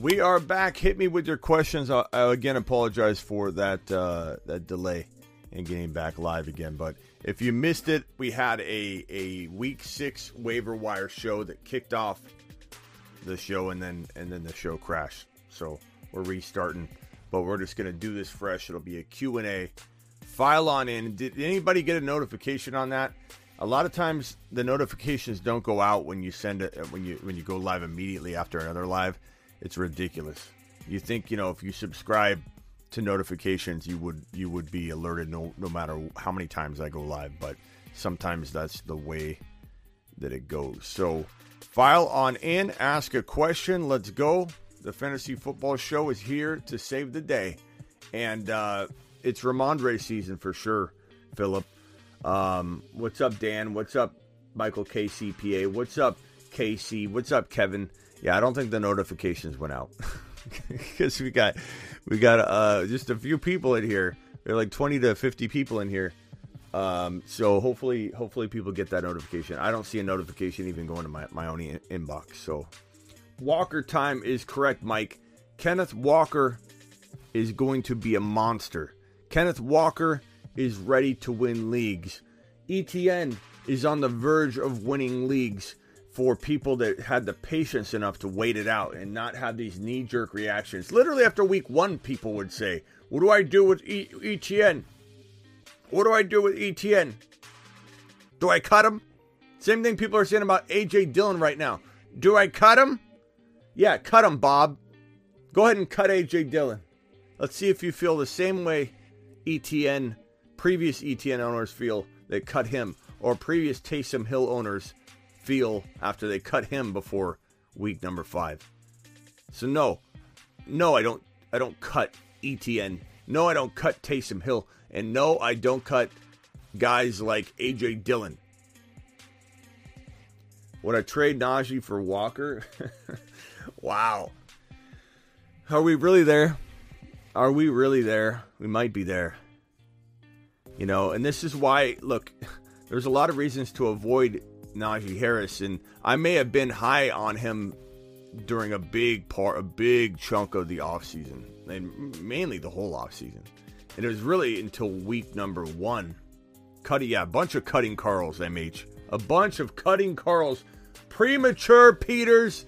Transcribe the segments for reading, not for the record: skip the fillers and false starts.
We are back. Hit me with your questions. I again apologize for that delay in getting back live again. But if you missed it, we had a Week 6 waiver wire show that kicked off the show, and then the show crashed. So we're restarting, but we're just going to do this fresh. It'll be a Q&A. File on in. Did anybody get a notification on that? A lot of times the notifications don't go out when you send it, when you go live immediately after another live. It's ridiculous. You think, if you subscribe to notifications, you would be alerted no matter how many times I go live, but sometimes that's the way that it goes. So file on in, ask a question, let's go. The Fantasy Football Show is here to save the day. And it's Ramondre season for sure, Philip. What's up, Dan? What's up, Michael KCPA? What's up, KC? What's up, Kevin? Yeah, I don't think the notifications went out because we got just a few people in here. There are like 20 to 50 people in here. So hopefully people get that notification. I don't see a notification even going to my own inbox. So Walker time is correct, Mike. Kenneth Walker is going to be a monster. Kenneth Walker is ready to win leagues. ETN is on the verge of winning leagues. For people that had the patience enough to wait it out and not have these knee-jerk reactions. Literally after week 1, people would say, what do I do with ETN? What do I do with ETN? Do I cut him? Same thing people are saying about AJ Dillon right now. Do I cut him? Yeah, cut him, Bob. Go ahead and cut AJ Dillon. Let's see if you feel the same way previous ETN owners feel that cut him, or previous Taysom Hill owners feel after they cut him before week 5. So no, I don't cut ETN. No, I don't cut Taysom Hill. And no, I don't cut guys like AJ Dillon. Would I trade Najee for Walker? Wow. Are we really there? Are we really there? We might be there. And this is why, look, there's a lot of reasons to avoid Najee Harris, and I may have been high on him during a big chunk of the offseason, and mainly the whole offseason. And it was really until week 1. A bunch of cutting Carls, MH. A bunch of cutting Carls, premature Peters,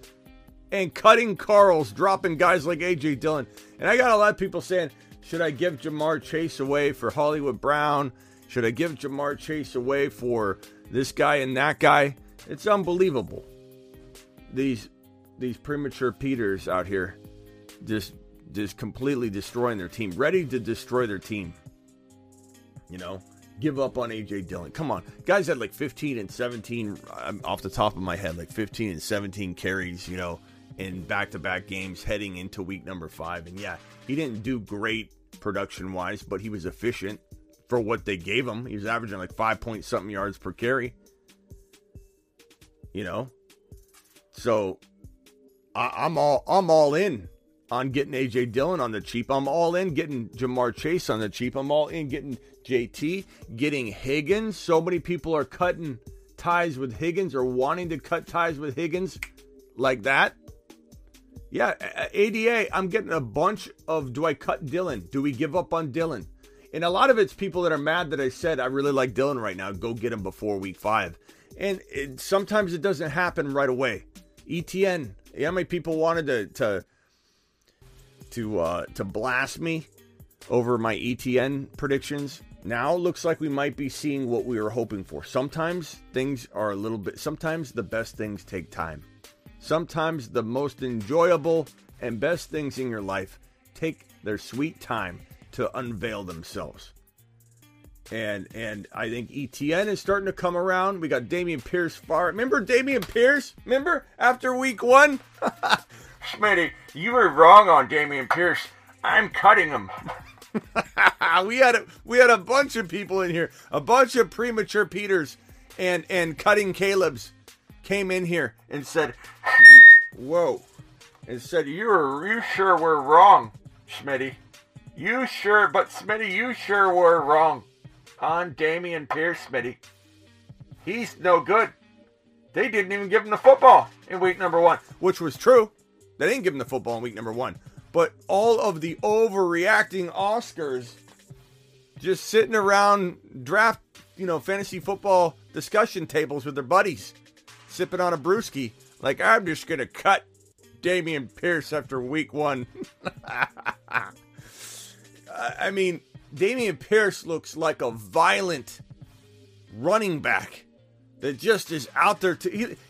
and cutting Carls, dropping guys like A.J. Dillon. And I got a lot of people saying, should I give Ja'Marr Chase away for Hollywood Brown? Should I give Ja'Marr Chase away for this guy and that guy? It's unbelievable. These premature Peters out here just completely destroying their team. Ready to destroy their team. Give up on AJ Dillon. Come on. Guys had like 15 and 17, off the top of my head, like 15 and 17 carries, in back-to-back games heading into week 5. And yeah, he didn't do great production-wise, but he was efficient. For what they gave him, he was averaging like 5-point-something yards per carry. So I'm all in on getting AJ Dillon on the cheap. I'm all in getting Ja'Marr Chase on the cheap. I'm all in getting JT, getting Higgins. So many people are cutting ties with Higgins or wanting to cut ties with Higgins like that. Yeah, ADA, I'm getting a bunch of, do I cut Dillon? Do we give up on Dillon? And a lot of it's people that are mad that I said, I really like Dillon right now. Go get him before week 5. And sometimes it doesn't happen right away. ETN, how many people wanted to blast me over my ETN predictions? Now looks like we might be seeing what we were hoping for. Sometimes the best things take time. Sometimes the most enjoyable and best things in your life take their sweet time to unveil themselves. And I think ETN is starting to come around. We got Dameon Pierce far. Remember Dameon Pierce? Remember after week 1? Smitty, you were wrong on Dameon Pierce. I'm cutting him. We had a bunch of people in here. A bunch of premature Peters and cutting Calebs came in here and said, whoa. And said, you sure were wrong, Smitty. Smitty, you sure were wrong on Dameon Pierce, Smitty. He's no good. They didn't even give him the football in week 1, which was true. They didn't give him the football in week number one. But all of the overreacting Oscars just sitting around draft, you know, fantasy football discussion tables with their buddies, sipping on a brewski. Like, I'm just going to cut Dameon Pierce after week one. I mean, Dameon Pierce looks like a violent running back that just is out there.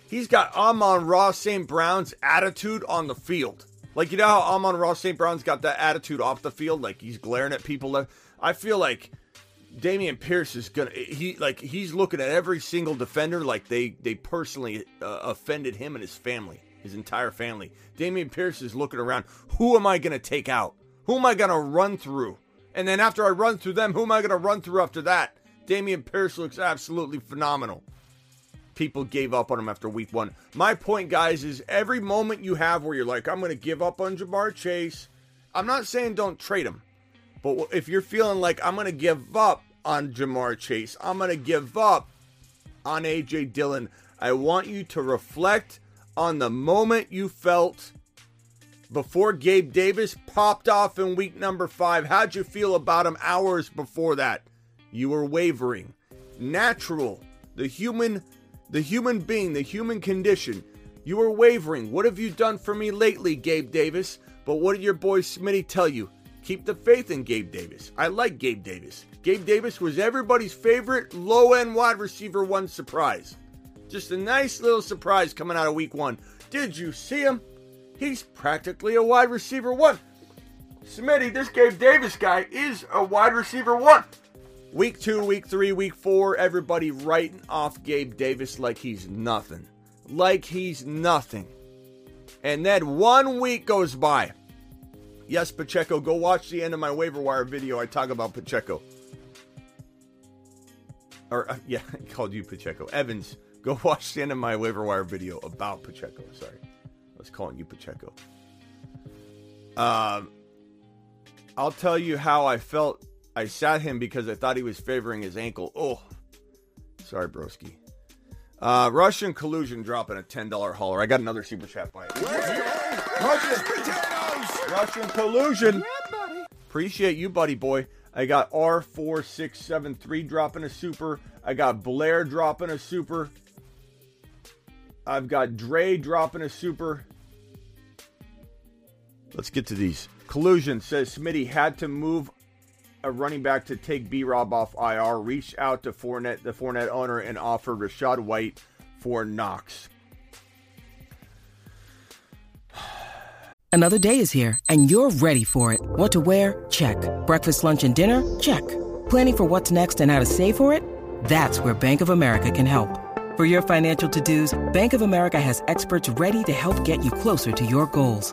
He's got Amon-Ra St. Brown's attitude on the field. Like, you know how Amon-Ra St. Brown's got that attitude off the field? Like, he's glaring at people. I feel like Dameon Pierce is going to... He's looking at every single defender like they personally offended him and his family. His entire family. Dameon Pierce is looking around. Who am I going to take out? Who am I going to run through? And then after I run through them, who am I going to run through after that? Dameon Pierce looks absolutely phenomenal. People gave up on him after week one. My point, guys, is every moment you have where you're like, I'm going to give up on Ja'Marr Chase. I'm not saying don't trade him. But if you're feeling like I'm going to give up on Ja'Marr Chase, I'm going to give up on AJ Dillon, I want you to reflect on the moment you felt before Gabe Davis popped off in week number 5. How'd you feel about him hours before that? You were wavering. Natural. The human being, the human condition. You were wavering. What have you done for me lately, Gabe Davis? But what did your boy Smitty tell you? Keep the faith in Gabe Davis. I like Gabe Davis. Gabe Davis was everybody's favorite low-end wide receiver one surprise. Just a nice little surprise coming out of week one. Did you see him? He's practically a wide receiver one. Smitty, this Gabe Davis guy is a wide receiver one. Week 2, week 3, week 4, everybody writing off Gabe Davis like he's nothing. Like he's nothing. And then 1 week goes by. Yes, Pacheco, go watch the end of my waiver wire video. I talk about Pacheco. Or, yeah, I called you Pacheco. Evans, go watch the end of my waiver wire video about Pacheco. Sorry. I was calling you Pacheco. I'll tell you how I felt. I sat him because I thought he was favoring his ankle. Oh, sorry, broski. Russian collusion dropping a $10 hauler. I got another super chat by Russian collusion. Yeah, appreciate you, buddy boy. I got R4673 dropping a super. I got Blair dropping a super. I've got Dre dropping a super. Let's get to these. Collusion says Smitty had to move a running back to take B Rob off IR. Reached out to Fournette, the Fournette owner, and offered Rashad White for Knox. Another day is here, and you're ready for it. What to wear? Check. Breakfast, lunch, and dinner? Check. Planning for what's next and how to save for it? That's where Bank of America can help. For your financial to-dos, Bank of America has experts ready to help get you closer to your goals.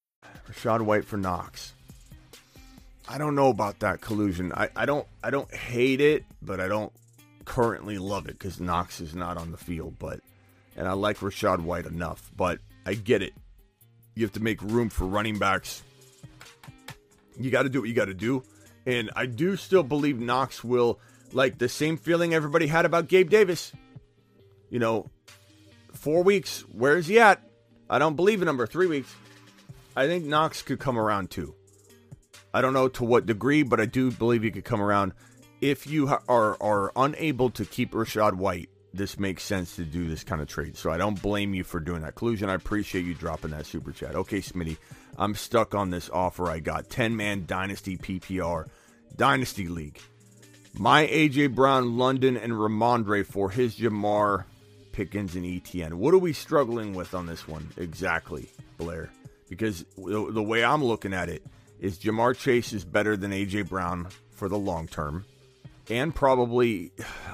Rashad White for Knox. I don't know about that collusion. I don't hate it, but I don't currently love it because Knox is not on the field. And I like Rashad White enough, but I get it. You have to make room for running backs. You got to do what you got to do. And I do still believe Knox will, like the same feeling everybody had about Gabe Davis. You know, 4 weeks, where is he at? I don't believe in number 3 weeks. I think Knox could come around too. I don't know to what degree, but I do believe he could come around. If you are unable to keep Rashad White, this makes sense to do this kind of trade. So I don't blame you for doing that. Collusion, I appreciate you dropping that super chat. Okay, Smitty, I'm stuck on this offer I got. 10-man Dynasty PPR, Dynasty League. My AJ Brown, London, and Ramondre for his Ja'Marr, Pickens, and ETN. What are we struggling with on this one exactly, Blair? because the way I'm looking at it is Ja'Marr Chase is better than AJ Brown for the long term and probably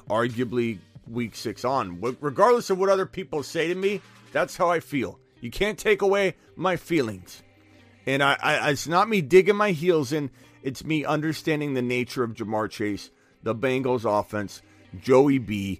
arguably week six on. Regardless of what other people say to me, that's how I feel. You can't take away my feelings. And it's not me digging my heels in. It's me understanding the nature of Ja'Marr Chase, the Bengals offense, Joey B's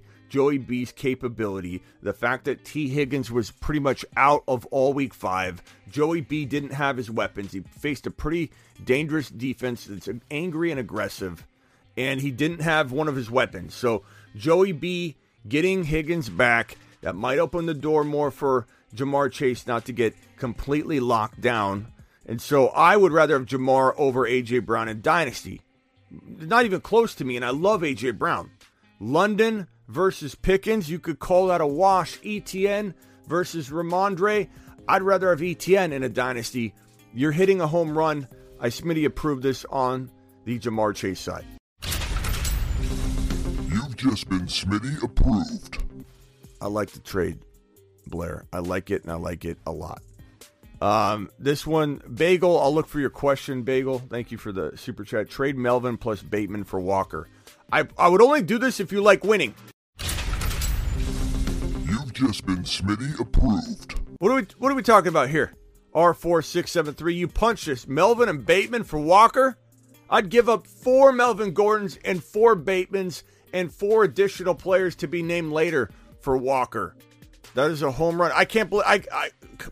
capability, the fact that T. Higgins was pretty much out of all week five. Joey B didn't have his weapons. He faced a pretty dangerous defense that's angry and aggressive, and he didn't have one of his weapons. So Joey B getting Higgins back, that might open the door more for Ja'Marr Chase not to get completely locked down. And so I would rather have Ja'Marr over A.J. Brown in Dynasty. Not even close to me, and I love A.J. Brown. London versus Pickens, you could call that a wash. ETN versus Ramondre, I'd rather have ETN in a Dynasty. You're hitting a home run. Smitty approved this on the Ja'Marr Chase side. You've just been Smitty approved. I like the trade, Blair. I like it, and I like it a lot. This one, Bagel, I'll look for your question, Bagel. Thank you for the super chat. Trade Melvin plus Bateman for Walker. I would only do this if you like winning. You've just been Smitty approved. What are we talking about here? R4673, you punched this. Melvin and Bateman for Walker? I'd give up 4 Melvin Gordons and 4 Batemans and 4 additional players to be named later for Walker. That is a home run. I can't believe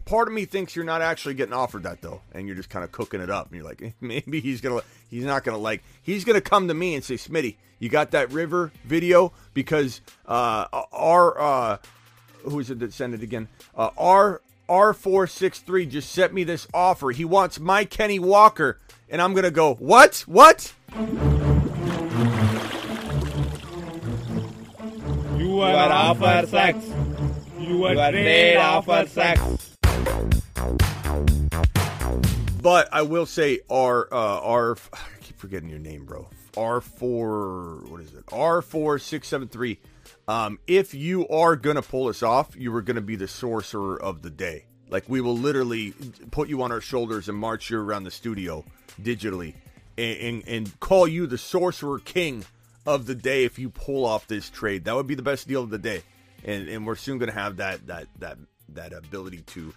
part of me thinks you're not actually getting offered that though, and you're just kind of cooking it up. And you're like, maybe he's gonna come to me and say, Smitty, you got that River video because who is it that sent it again? R463 just sent me this offer. He wants my Kenny Walker, and I'm gonna go what? You are offered sex. You are made offered sex. But I will say I keep forgetting your name, bro. R4, what is it? R4673. If you are going to pull us off, you are going to be the sorcerer of the day. Like, we will literally put you on our shoulders and march you around the studio digitally and call you the sorcerer king of the day if you pull off this trade. That would be the best deal of the day. And we're soon going to have that ability to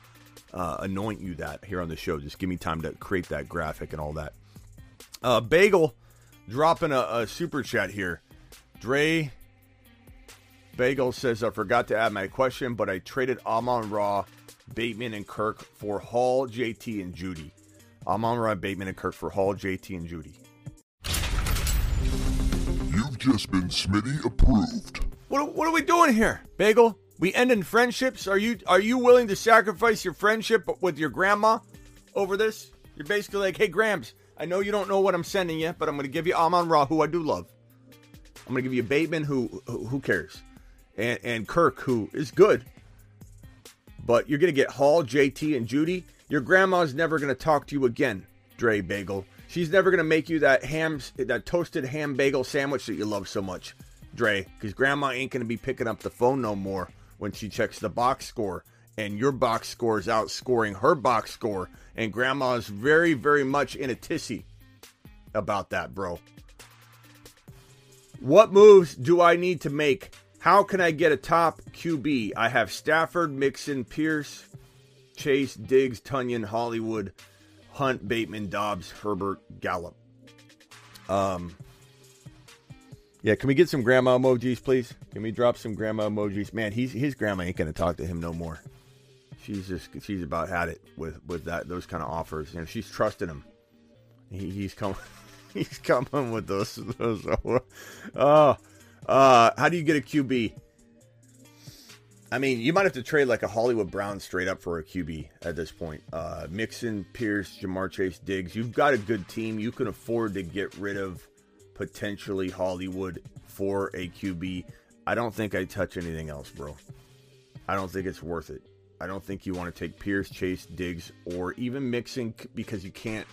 anoint you that here on the show. Just give me time to create that graphic and all that. Bagel dropping a super chat here. Dre Bagel says, I forgot to add my question, but I traded Amon-Ra, Bateman, and Kirk for Hall, JT, and Judy. Amon-Ra, Bateman, and Kirk for Hall, JT, and Judy. You've just been Smitty approved. What are we doing here, Bagel? We end in friendships? Are you willing to sacrifice your friendship with your grandma over this? You're basically like, hey, Grams, I know you don't know what I'm sending you, but I'm going to give you Amon-Ra, who I do love. I'm going to give you Bateman, who cares? And Kirk, who is good. But you're going to get Hall, JT, and Judy. Your grandma's never going to talk to you again, Dre Bagel. She's never going to make you that toasted ham bagel sandwich that you love so much, Dre, because grandma ain't going to be picking up the phone no more when she checks the box score, and your box score is outscoring her box score, and grandma is very, very much in a tizzy about that, bro. What moves do I need to make? How can I get a top QB? I have Stafford, Mixon, Pierce, Chase, Diggs, Tunyon, Hollywood, Hunt, Bateman, Dobbs, Herbert, Gallup. Yeah, can we get some grandma emojis, please? Can we drop some grandma emojis? Man, his grandma ain't gonna talk to him no more. She's about had it with those kind of offers. You know, she's trusting him. He's coming with those. How do you get a QB? I mean, you might have to trade like a Hollywood Brown straight up for a QB at this point. Mixon, Pierce, Ja'Marr Chase, Diggs. You've got a good team. You can afford to get rid of potentially Hollywood for a QB. I don't think I touch anything else, bro. I don't think it's worth it. I don't think you want to take Pierce, Chase, Diggs, or even Mixon because you can't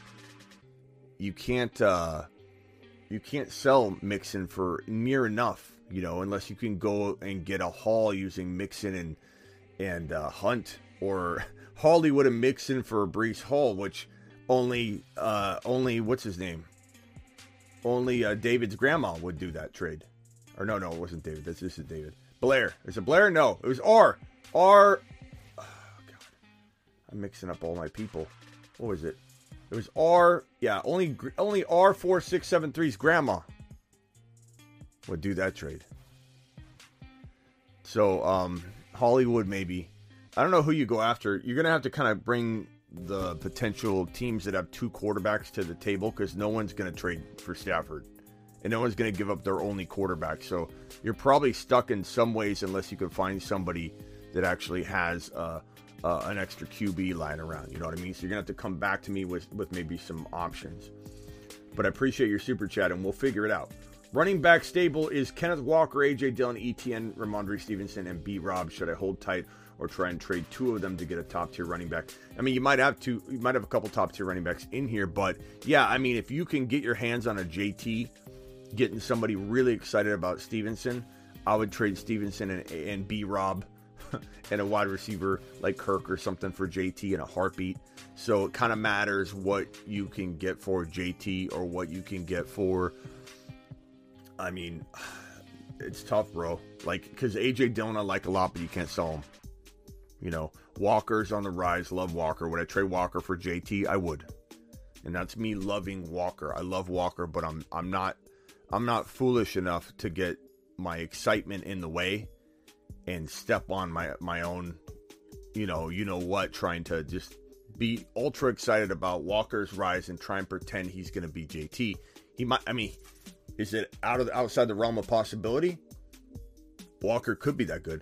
sell Mixon for near enough, you know, unless you can go and get a haul using Mixon and Hunt or Hollywood and Mixon for Breece Hall, which only what's his name? Only David's grandma would do that trade. Or no, it wasn't David. This isn't David. Blair. Is it Blair? No, it was R. R. Oh, God. I'm mixing up all my people. What was it? It was R. Yeah, only R4673's grandma would do that trade. So, Hollywood maybe. I don't know who you go after. You're going to have to kind of bring the potential teams that have two quarterbacks to the table because no one's going to trade for Stafford. And no one's going to give up their only quarterback. So you're probably stuck in some ways unless you can find somebody that actually has an extra QB lying around. You know what I mean? So you're going to have to come back to me with maybe some options. But I appreciate your super chat, and we'll figure it out. Running back stable is Kenneth Walker, AJ Dillon, ETN, Ramondre Stevenson, and B Rob. Should I hold tight or try and trade two of them to get a top-tier running back? I mean, you might have a couple top-tier running backs in here. But, yeah, I mean, if you can get your hands on a JT, getting somebody really excited about Stevenson, I would trade Stevenson and B Rob and a wide receiver like Kirk or something for JT in a heartbeat. So it kind of matters what you can get for JT or what you can get for, I mean, it's tough, bro. Like, because AJ Dillon I like a lot, but you can't sell him. You know, Walker's on the rise. Love Walker. Would I trade Walker for JT? I would. And that's me loving Walker. I love Walker, but I'm not foolish enough to get my excitement in the way and step on my own, you know what, trying to just be ultra excited about Walker's rise and try and pretend he's going to be JT. He might, I mean, is it outside the realm of possibility? Walker could be that good,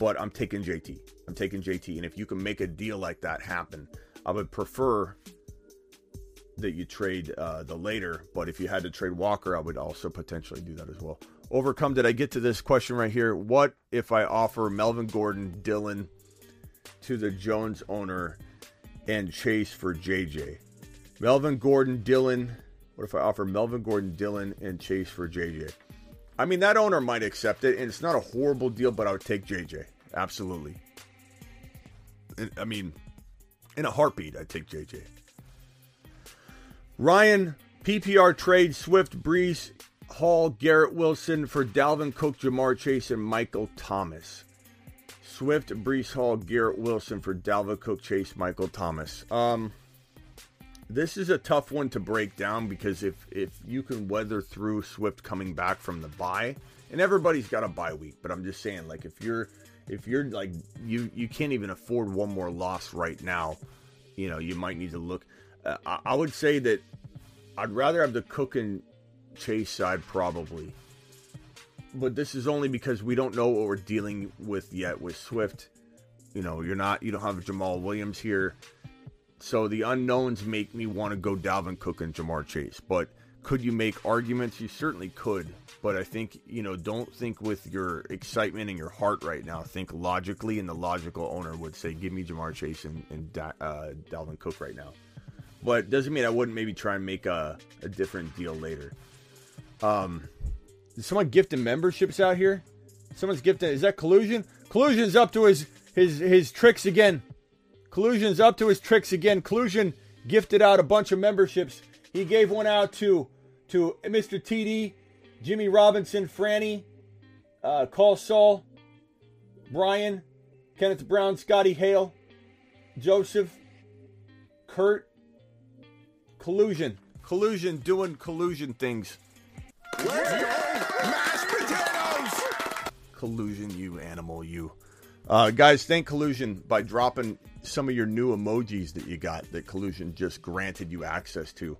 but I'm taking JT. And if you can make a deal like that happen, I would prefer that you trade the later, but if you had to trade Walker, I would also potentially do that as well. Overcome, did I get to this question right here? What if I offer Melvin Gordon, Dillon to the Jones owner and Chase for JJ? What if I offer Melvin Gordon, Dillon and Chase for JJ? I mean, that owner might accept it, and it's not a horrible deal, but I would take JJ. Absolutely. I mean, in a heartbeat, I'd take JJ. Ryan, PPR trade, Swift, Breece, Hall, Garrett Wilson for Dalvin Cook, Ja'Marr Chase, and Michael Thomas. Swift, Breece Hall, Garrett Wilson for Dalvin Cook, Chase, Michael Thomas. This is a tough one to break down because if you can weather through Swift coming back from the bye, and everybody's got a bye week, but I'm just saying, like, if you're like you can't even afford one more loss right now, you know, you might need to look. I would say that I'd rather have the Cook and Chase side probably. But this is only because we don't know what we're dealing with yet with Swift. You know, you don't have Jamal Williams here. So the unknowns make me want to go Dalvin Cook and Ja'Marr Chase. But could you make arguments? You certainly could. But I think, you know, don't think with your excitement and your heart right now. Think logically, and the logical owner would say, give me Ja'Marr Chase and Dalvin Cook right now. But it doesn't mean I wouldn't maybe try and make a different deal later. Is someone gifting memberships out here? Someone's gifting. Is that Collusion? Collusion's up to his tricks again. Collusion gifted out a bunch of memberships. He gave one out to Mr. TD, Jimmy Robinson, Franny, Call Saul, Brian, Kenneth Brown, Scotty Hale, Joseph, Kurt. Collusion doing collusion things. Where's your mashed potatoes? Collusion, you animal, you. Guys, thank Collusion by dropping some of your new emojis that you got that Collusion just granted you access to.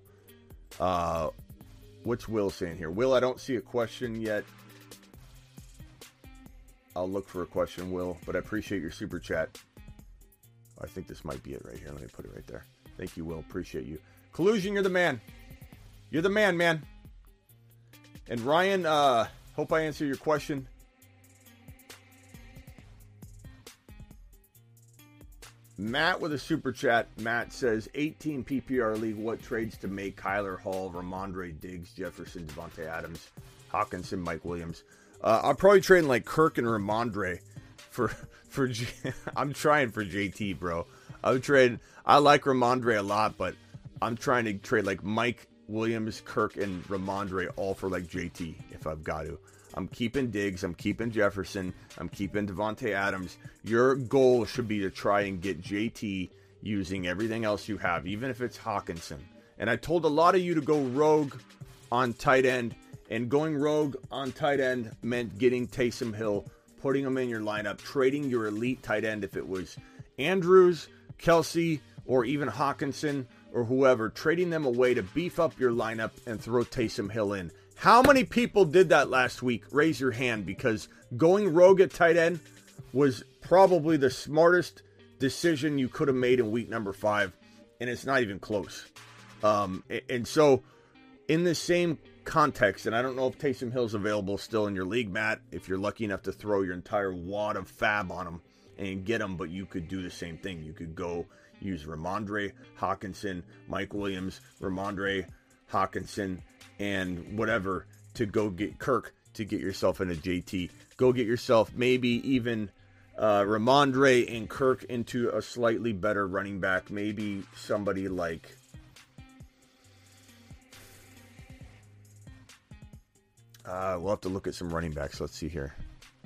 What's Will saying here? Will, I don't see a question yet. I'll look for a question, Will, but I appreciate your super chat. I think this might be it right here. Let me put it right there. Thank you, Will. Appreciate you. Collusion, you're the man. You're the man, man. And Ryan, hope I answer your question. Matt with a super chat. Matt says, 18 PPR league, what trades to make? Kyler, Hall, Ramondre, Diggs, Jefferson, Devontae Adams, Hawkinson, Mike Williams. I'll probably trade like Kirk and Ramondre for I'm trying for JT, bro. I would trade. I like Ramondre a lot, but I'm trying to trade like Mike Williams, Kirk, and Ramondre all for like JT if I've got to. I'm keeping Diggs. I'm keeping Jefferson. I'm keeping Devontae Adams. Your goal should be to try and get JT using everything else you have, even if it's Hawkinson. And I told a lot of you to go rogue on tight end. And going rogue on tight end meant getting Taysom Hill, putting him in your lineup, trading your elite tight end if it was Andrews, Kelsey, or even Hawkinson or whoever, trading them away to beef up your lineup and throw Taysom Hill in. How many people did that last week? Raise your hand, because going rogue at tight end was probably the smartest decision you could have made in week number 5, and it's not even close. And so in the same context, and I don't know if Taysom Hill's available still in your league, Matt, if you're lucky enough to throw your entire wad of fab on him and get him, but you could do the same thing. You could go use Ramondre, Hawkinson, Mike Williams, Ramondre, Hawkinson, and whatever to go get Kirk, to get yourself into JT. Go get yourself maybe even Ramondre and Kirk into a slightly better running back. Maybe somebody like we'll have to look at some running backs. Let's see here.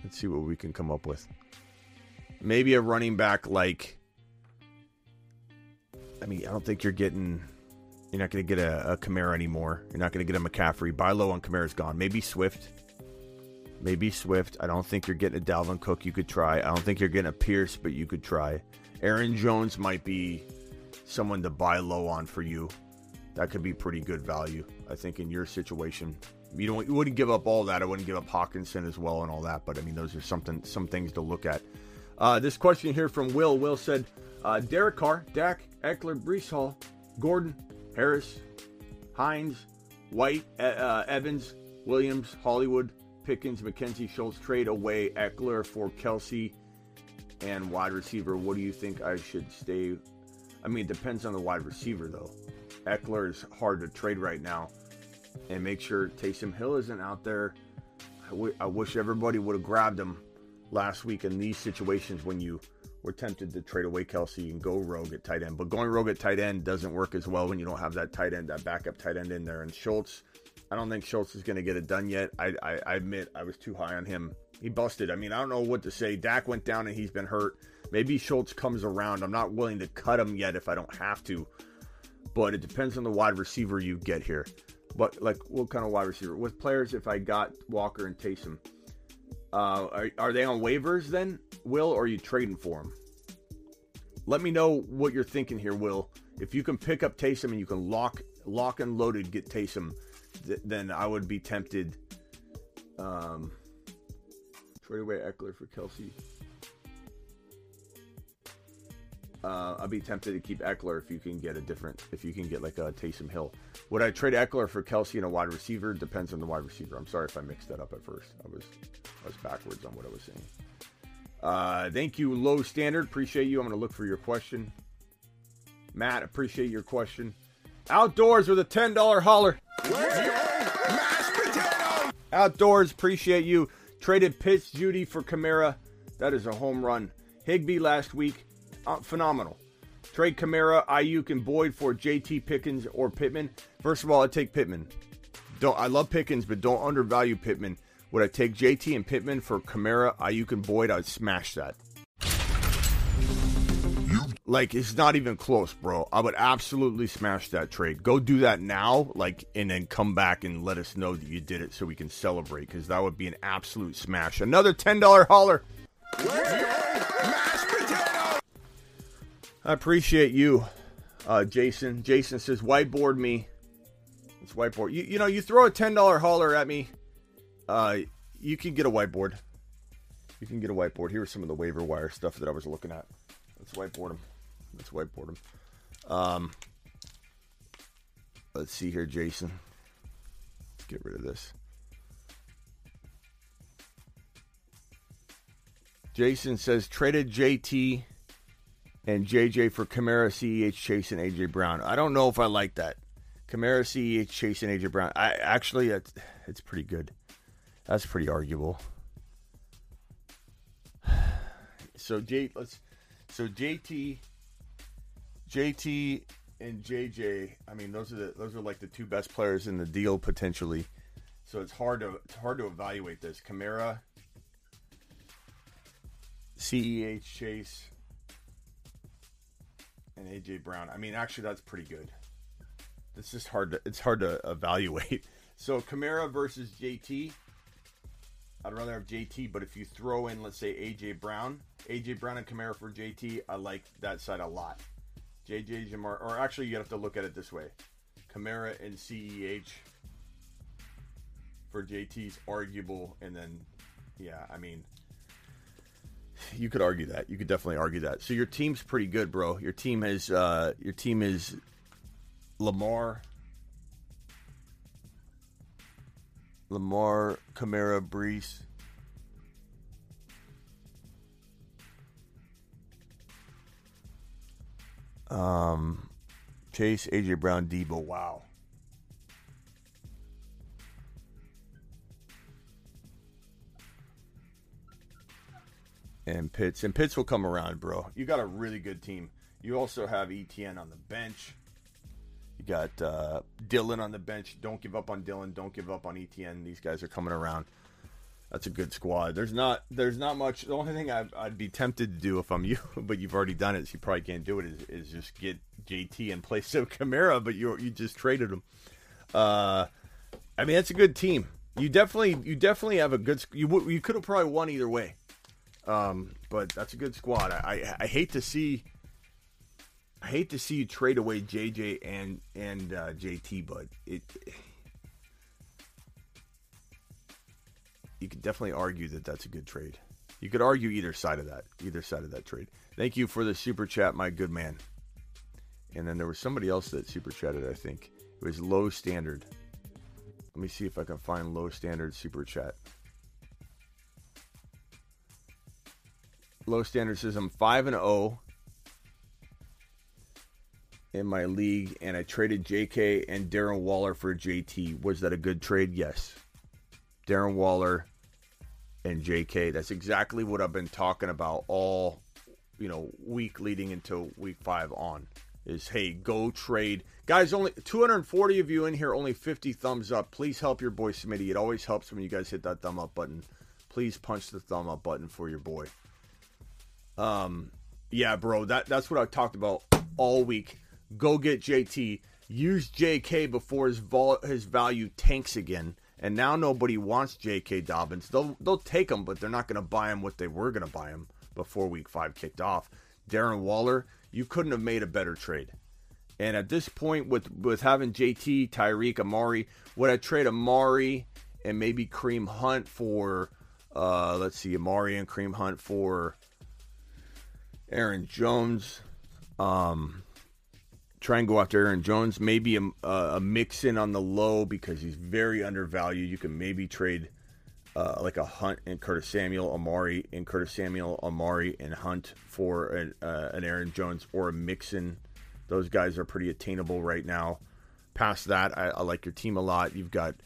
Let's see what we can come up with. Maybe a running back like, I mean, I don't think you're getting, you're not going to get a Kamara anymore. You're not going to get a McCaffrey. Buy low on Kamara's gone. Maybe Swift. Maybe Swift. I don't think you're getting a Dalvin Cook. You could try. I don't think you're getting a Pierce, but you could try. Aaron Jones might be someone to buy low on for you. That could be pretty good value, I think, in your situation. You wouldn't give up all that. I wouldn't give up Hawkinson as well and all that. But, I mean, those are some things to look at. This question here from Will. Will said, Derek Carr, Dak, Eckler, Breece Hall, Gordon, Harris, Hines, White, Evans, Williams, Hollywood, Pickens, McKenzie, Schultz, trade away Eckler for Kelsey and wide receiver. What do you think I should stay? I mean, it depends on the wide receiver, though. Eckler is hard to trade right now. And make sure Taysom Hill isn't out there. I wish everybody would have grabbed him last week in these situations when you were tempted to trade away Kelsey and go rogue at tight end. But going rogue at tight end doesn't work as well when you don't have that tight end, that backup tight end in there. And Schultz, I don't think Schultz is going to get it done yet. I admit I was too high on him. He busted. I mean, I don't know what to say. Dak went down and he's been hurt. Maybe Schultz comes around. I'm not willing to cut him yet if I don't have to. But it depends on the wide receiver you get here. But, like, what kind of wide receiver? With players, if I got Walker and Taysom, are they on waivers then, Will, or are you trading for them? Let me know what you're thinking here, Will. If you can pick up Taysom and you can lock and loaded get Taysom, then I would be tempted. Trade away Eckler for Kelsey. I'd be tempted to keep Eckler if you can get like a Taysom Hill. Would I trade Eckler for Kelsey and a wide receiver? Depends on the wide receiver. I'm sorry if I mixed that up at first. I was backwards on what I was saying. Thank you, Low Standard. Appreciate you. I'm going to look for your question. Matt, appreciate your question. Outdoors with a $10 holler. Mashed potato. Outdoors, appreciate you. Traded Pitts Judy for Kamara. That is a home run. Higbee last week. Phenomenal. Trade Kamara, Ayuk, and Boyd for JT, Pickens, or Pittman. First of all, I'd take Pittman. I love Pickens, but don't undervalue Pittman. Would I take JT and Pittman for Kamara, Ayuk, and Boyd? I'd smash that. Like, it's not even close, bro. I would absolutely smash that trade. Go do that now, like, and then come back and let us know that you did it so we can celebrate, because that would be an absolute smash. Another $10 holler. I appreciate you, Jason. Jason says, whiteboard me. It's whiteboard. You know, you throw a $10 holler at me, you can get a whiteboard. You can get a whiteboard. Here was some of the waiver wire stuff that I was looking at. Let's whiteboard them. Let's see here, Jason. Let's get rid of this. Jason says, traded JT and JJ for Kamara, CEH, Chase, and AJ Brown. I don't know if I like that. Kamara, CEH, Chase, and AJ Brown. It's pretty good. That's pretty arguable. So JT JT and JJ, I mean, those are like the two best players in the deal potentially. So it's hard to evaluate this. Kamara, CEH, Chase, and AJ Brown. I mean, actually, that's pretty good. It's just hard to evaluate. So Kamara versus JT. I'd rather have JT, but if you throw in, let's say, AJ Brown and Kamara for JT, I like that side a lot. JJ, Ja'Marr, or actually, you have to look at it this way: Kamara and CEH for JT's arguable, and then, yeah, I mean, you could argue that. You could definitely argue that. So your team's pretty good, bro. Your team is Lamar, Kamara, Breece, Chase, AJ Brown, Debo. Wow. And Pitts will come around, bro. You got a really good team. You also have ETN on the bench. You got Dillon on the bench. Don't give up on Dillon. Don't give up on ETN. These guys are coming around. That's a good squad. There's not much. The only thing I'd be tempted to do if I'm you, but you've already done it, so you probably can't do it, is just get JT in place of Kamara, but you just traded him. I mean, that's a good team. You definitely have a good. You could have probably won either way, but that's a good squad. I hate to see. I hate to see you trade away JJ and JT, but you could definitely argue that that's a good trade. You could argue either side of that trade. Thank you for the super chat, my good man. And then there was somebody else that super chatted, I think. It was Low Standard. Let me see if I can find Low Standard super chat. Low Standard says, I'm 5-0. In my league, and I traded JK and Darren Waller for JT. Was that a good trade? Yes. Darren Waller and JK. That's exactly what I've been talking about all, week leading into week 5 on. Is, hey, go trade. Guys, only 240 of you in here, only 50 thumbs up. Please help your boy Smitty. It always helps when you guys hit that thumb up button. Please punch the thumb up button for your boy. Yeah, bro, that's what I've talked about all week. Go get JT. Use JK before his value tanks again. And now nobody wants JK Dobbins. They'll take him, but they're not going to buy him what they were going to buy him before week 5 kicked off. Darren Waller, you couldn't have made a better trade. And at this point, with having JT, Tyreek, Amari, would I trade Amari and maybe Kareem Hunt for, Amari and Kareem Hunt for Aaron Jones? Try and go after Aaron Jones. Maybe a mix-in on the low because he's very undervalued. You can maybe trade a Hunt and Curtis Samuel, Amari and Curtis Samuel, Amari and Hunt for an Aaron Jones or a mix-in. Those guys are pretty attainable right now. Past that, I like your team a lot. You've got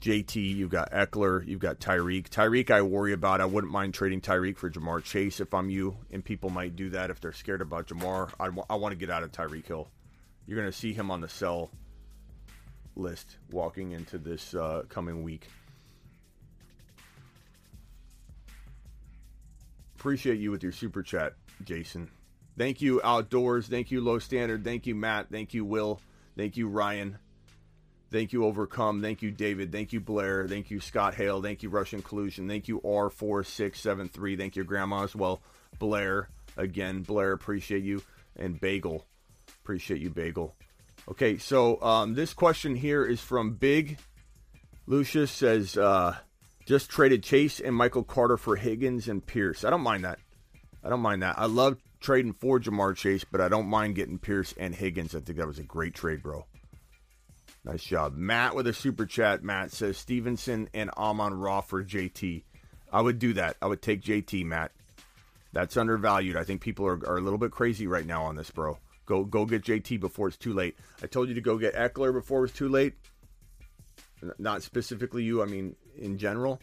JT. You've got Eckler. You've got Tyreek. Tyreek I worry about. I wouldn't mind trading Tyreek for Ja'Marr Chase if I'm you, and people might do that if they're scared about Ja'Marr. I want to get out of Tyreek Hill. You're going to see him on the sell list walking into this coming week. Appreciate you with your super chat, Jason. Thank you, Outdoors. Thank you, Low Standard. Thank you, Matt. Thank you, Will. Thank you, Ryan. Thank you, Overcome. Thank you, David. Thank you, Blair. Thank you, Scott Hale. Thank you, Russian Collusion. Thank you, R4673. Thank your grandma as well. Blair, again. Blair, appreciate you. And Bagel. Appreciate you, Bagel. Okay, so this question here is from Big. Lucius says, just traded Chase and Michael Carter for Higgins and Pierce. I don't mind that. I love trading for Ja'Marr Chase, but I don't mind getting Pierce and Higgins. I think that was a great trade, bro. Nice job. Matt with a super chat. Matt says, Stevenson and Amon-Ra for JT. I would do that. I would take JT, Matt. That's undervalued. I think people are a little bit crazy right now on this, bro. Go get JT before it's too late. I told you to go get Eckler before it was too late. Not specifically you, I mean in general.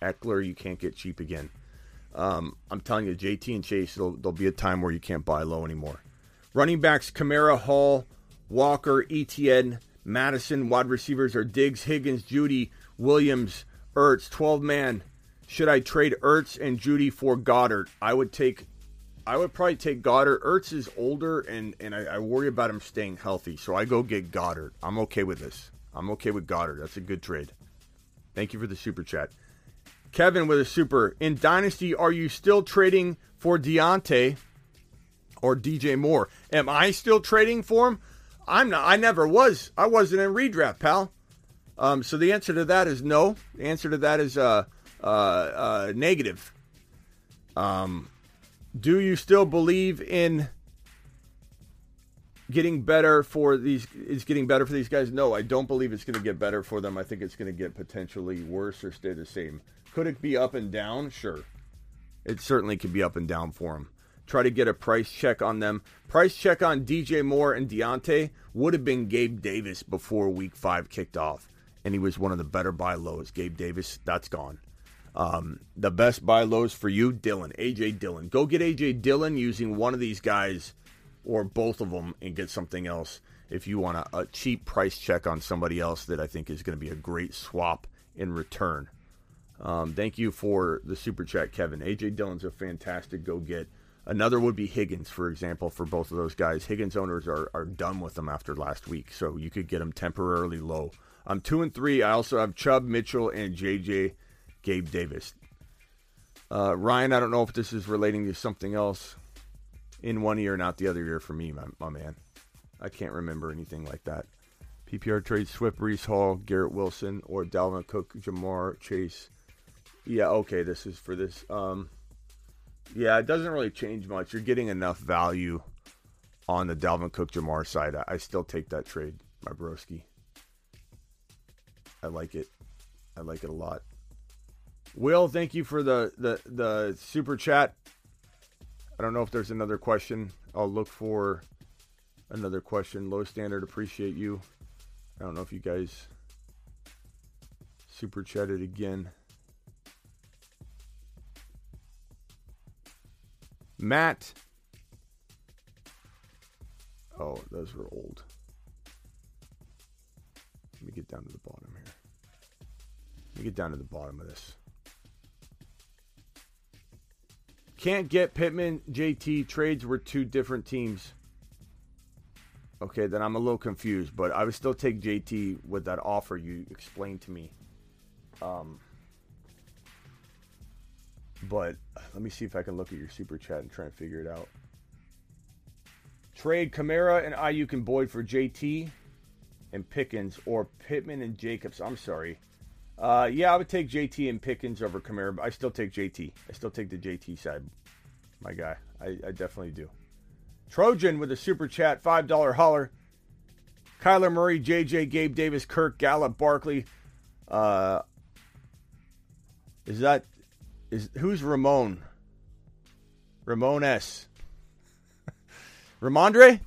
Eckler, you can't get cheap again. I'm telling you, JT and Chase, there'll be a time where you can't buy low anymore. Running backs, Kamara, Hall, Walker, ETN, Madison. Wide receivers are Diggs, Higgins, Judy, Williams, Ertz. 12-man. Should I trade Ertz and Judy for Goddard? I would probably take Goddard. Ertz is older, and I worry about him staying healthy, so I go get Goddard. I'm okay with this. I'm okay with Goddard. That's a good trade. Thank you for the super chat. Kevin with a super. In Dynasty, are you still trading for Deontay or DJ Moore? Am I still trading for him? I'm not. I never was. I wasn't in redraft, pal. So the answer to that is no. The answer to that is negative. Do you still believe in getting better for these? It's getting better for these guys? No, I don't believe it's going to get better for them. I think it's going to get potentially worse or stay the same. Could it be up and down? Sure. It certainly could be up and down for them. Try to get a price check on them. Price check on DJ Moore and Deontay would have been Gabe Davis before Week 5 kicked off, and he was one of the better buy lows. Gabe Davis, that's gone. The best buy lows for you, Dillon, AJ Dillon. Go get AJ Dillon using one of these guys or both of them and get something else if you want a cheap price check on somebody else that I think is going to be a great swap in return. Thank you for the super chat, Kevin. AJ Dillon's a fantastic go get. Another would be Higgins, for example, for both of those guys. Higgins owners are done with them after last week, so you could get them temporarily low. I'm 2 and 3. I also have Chubb, Mitchell, and JJ, Gabe Davis. Ryan, I don't know if this is relating to something else in one ear and out the other ear for me, my man. I can't remember anything like that. PPR trades, Swift, Breece Hall, Garrett Wilson, or Dalvin Cook, Ja'Marr Chase. Yeah, okay, this is for this. Yeah, it doesn't really change much. You're getting enough value on the Dalvin Cook, Ja'Marr side. I still take that trade, my broski. I like it. I like it a lot. Will, thank you for the super chat. I don't know if there's another question. I'll look for another question. Low Standard, appreciate you. I don't know if you guys super chatted again. Matt. Oh, those were old. Let me get down to the bottom here. Let me get down to the bottom of this. Can't get Pittman, JT. Trades were two different teams. Okay, then I'm a little confused, but I would still take JT with that offer you explained to me. But let me see if I can look at your super chat and try and figure it out. Trade Kamara and Ayuk and Boyd for JT and Pickens, or Pittman and Jacobs. I'm sorry. Yeah, I would take JT and Pickens over Kamara, but I still take JT. I still take the JT side, my guy. I definitely do. Trojan with a super chat, $5 holler. Kyler Murray, JJ, Gabe Davis, Kirk, Gallup, Barkley. Who's Ramon? Ramon S. Ramondre?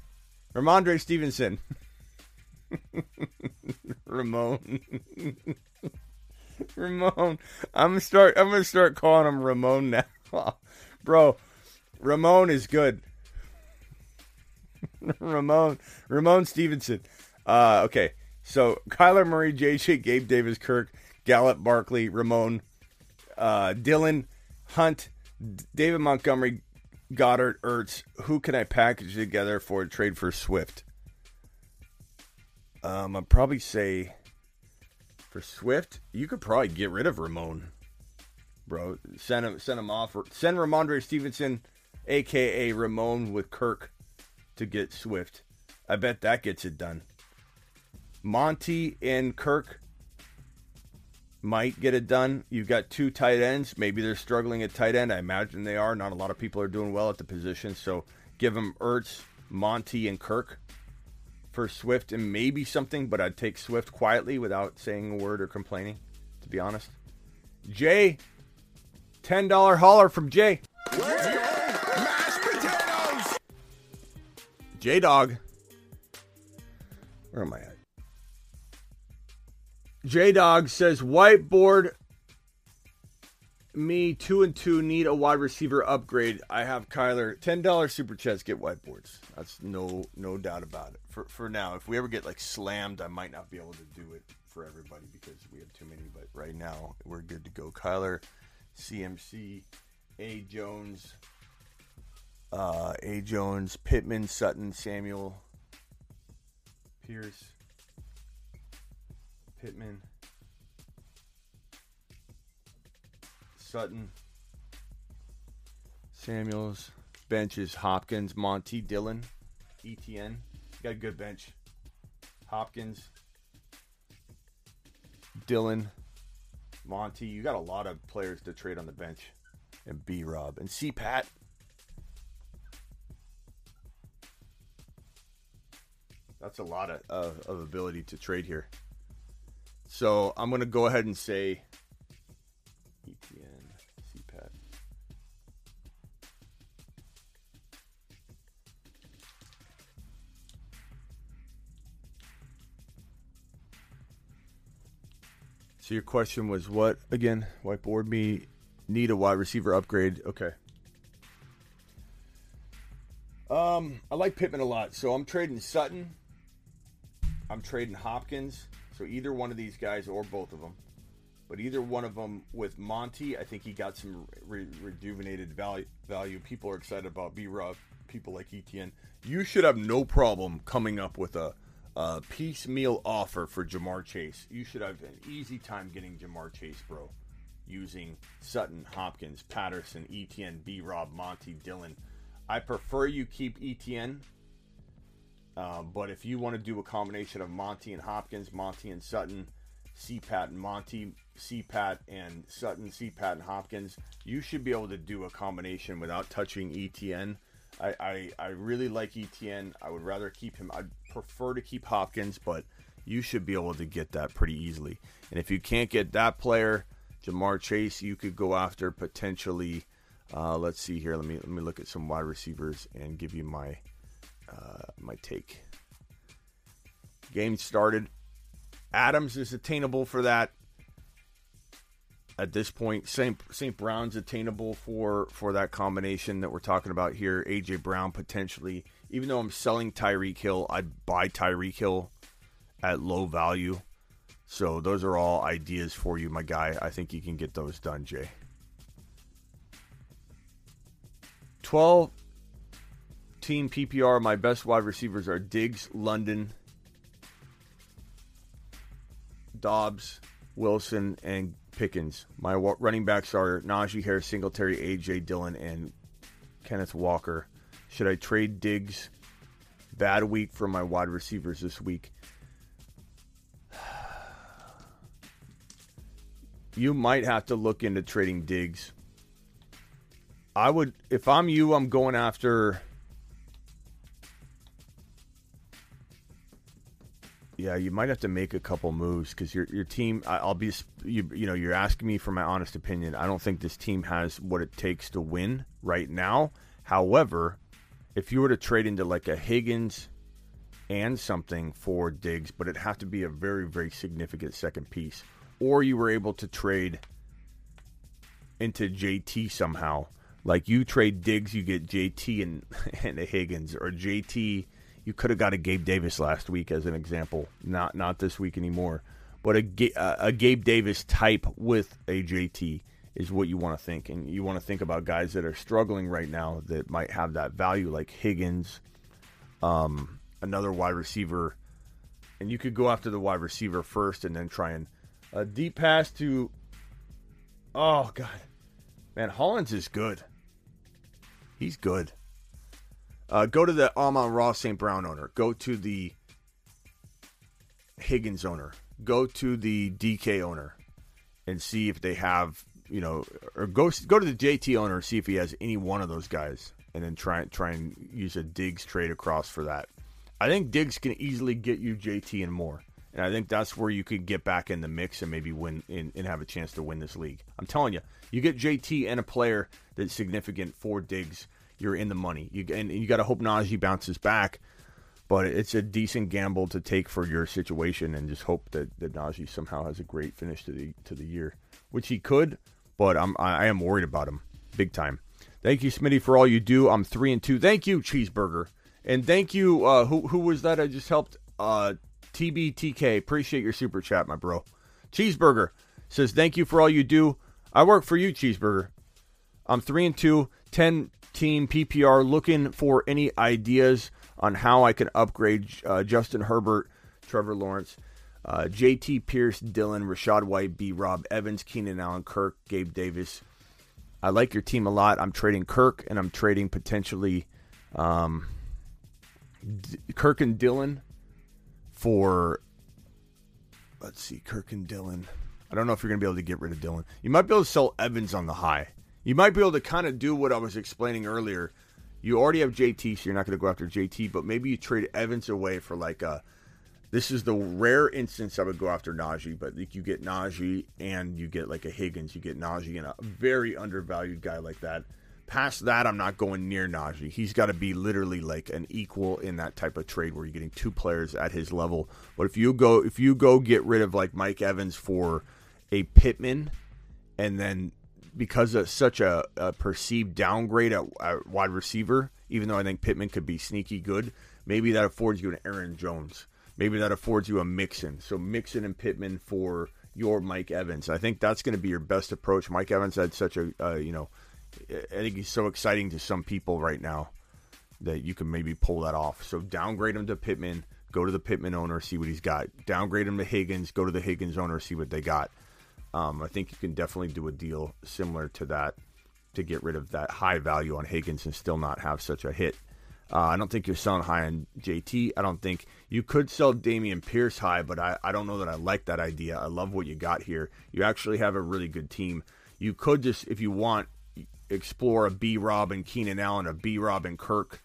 Ramondre Stevenson. Ramon. Ramon. I'm gonna start calling him Ramon now. Bro, Ramon is good. Ramon Stevenson. Okay. So Kyler Murray, JJ, Gabe Davis, Kirk, Gallup, Barkley, Ramon. Dillon, Hunt, David Montgomery, Goddard, Ertz. Who can I package together for a trade for Swift? I'd probably say for Swift, you could probably get rid of Ramon, bro. Send him off. Send Ramondre Stevenson, a.k.a. Ramon, with Kirk to get Swift. I bet that gets it done. Monty and Kirk might get it done. You've got two tight ends. Maybe they're struggling at tight end. I imagine they are. Not a lot of people are doing well at the position. So give them Ertz, Monty, and Kirk for Swift and maybe something. But I'd take Swift quietly without saying a word or complaining, to be honest. Jay, $10 holler from Jay. Where's your mashed potatoes? J Dog. Where am I at? J-Dog says, whiteboard me 2-2 need a wide receiver upgrade. I have Kyler. $10 super chats get whiteboards. That's no doubt about it. For now, if we ever get like slammed, I might not be able to do it for everybody because we have too many. But right now, we're good to go. Kyler, CMC, A Jones, Pittman, Sutton, Samuel, Pierce, Pittman, Sutton, Samuels, benches, Hopkins, Monty, Dillon, ETN. Got a good bench. Hopkins, Dillon, Monty. You got a lot of players to trade on the bench. And B Rob. And C Pat. That's a lot of ability to trade here. So I'm going to go ahead and say ETN, CPAT. So your question was what? Again, whiteboard me. Need a wide receiver upgrade. Okay. I like Pittman a lot. So I'm trading Sutton. I'm trading Hopkins. So either one of these guys or both of them. But either one of them with Monty, I think he got some rejuvenated value. People are excited about B-Rob. People like ETN. You should have no problem coming up with a piecemeal offer for Ja'Marr Chase. You should have an easy time getting Ja'Marr Chase, bro. Using Sutton, Hopkins, Patterson, ETN, B-Rob, Monty, Dillon. I prefer you keep ETN. But if you want to do a combination of Monty and Hopkins, Monty and Sutton, CPAT and Monty, CPAT and Sutton, CPAT and Hopkins, you should be able to do a combination without touching ETN. I really like ETN. I would rather keep him. I'd prefer to keep Hopkins, but you should be able to get that pretty easily. And if you can't get that player, Ja'Marr Chase, you could go after potentially. Let's see here. Let me look at some wide receivers and give you my my take. Game started. Adams is attainable for that. At this point, St. Brown's attainable for that combination that we're talking about here. AJ Brown potentially. Even though I'm selling Tyreek Hill, I'd buy Tyreek Hill at low value. So those are all ideas for you, my guy. I think you can get those done, Jay. 12 team PPR. My best wide receivers are Diggs, London, Dobbs, Wilson, and Pickens. My running backs are Najee Harris, Singletary, AJ Dillon, and Kenneth Walker. Should I trade Diggs? Bad week for my wide receivers this week. You might have to look into trading Diggs. I would, if I'm you, I'm going after. Yeah, you might have to make a couple moves because your team. I'll be, you know, you're asking me for my honest opinion. I don't think this team has what it takes to win right now. However, if you were to trade into like a Higgins and something for Diggs, but it'd have to be a very, very significant second piece. Or you were able to trade into JT somehow. Like you trade Diggs, you get JT and a Higgins. Or JT, you could have got a Gabe Davis last week as an example. Not this week anymore. But a Gabe Davis type with a JT is what you want to think. And you want to think about guys that are struggling right now that might have that value. Like Higgins, another wide receiver. And you could go after the wide receiver first and then try and... A deep pass to, oh, God. Man, Hollins is good. He's good. Go to the Amon-Ra St. Brown owner. Go to the Higgins owner. Go to the DK owner and see if they have, you know, or go to the JT owner and see if he has any one of those guys. And then try and use a Diggs trade across for that. I think Diggs can easily get you JT and more. And I think that's where you could get back in the mix and maybe win and have a chance to win this league. I'm telling you, you get JT and a player that's significant for Diggs, you're in the money. And you got to hope Najee bounces back, but it's a decent gamble to take for your situation and just hope that Najee somehow has a great finish to the year, which he could. but I am worried about him big time. Thank you, Smitty, for all you do. I'm 3-2. Thank you, Cheeseburger, and thank you. Who was that? I just helped. TBTK, appreciate your super chat, my bro. Cheeseburger says thank you for all you do. I work for you, Cheeseburger. I'm 3-2, 10-team PPR. Looking for any ideas on how I can upgrade Justin Herbert, Trevor Lawrence, JT, Pierce, Dillon, Rashad White, B Rob, Evans, Keenan Allen, Kirk, Gabe Davis. I like your team a lot. I'm trading Kirk, and I'm trading potentially Kirk and Dillon for, let's see, Kirk and Dillon. I don't know if you're going to be able to get rid of Dillon. You might be able to sell Evans on the high. You might be able to kind of do what I was explaining earlier. You already have JT, so you're not going to go after JT, but maybe you trade Evans away for like a, this is the rare instance I would go after Najee, but you get Najee and you get like a Higgins. You get Najee and a very undervalued guy like that. Past that, I'm not going near Najee. He's got to be literally like an equal in that type of trade where you're getting two players at his level. But if you go get rid of like Mike Evans for a Pittman, and then because of such a perceived downgrade at wide receiver, even though I think Pittman could be sneaky good, maybe that affords you an Aaron Jones. Maybe that affords you a Mixon. So Mixon and Pittman for your Mike Evans. I think that's going to be your best approach. Mike Evans had such a, I think he's so exciting to some people right now that you can maybe pull that off. So downgrade him to Pittman, go to the Pittman owner, see what he's got. Downgrade him to Higgins, go to the Higgins owner, see what they got. I think you can definitely do a deal similar to that to get rid of that high value on Higgins and still not have such a hit. I don't think you're selling high on JT. I don't think you could sell Dameon Pierce high, but I don't know that I like that idea. I love what you got here. You actually have a really good team. You could just, if you want, explore a B Rob and Keenan Allen, a B Rob and Kirk,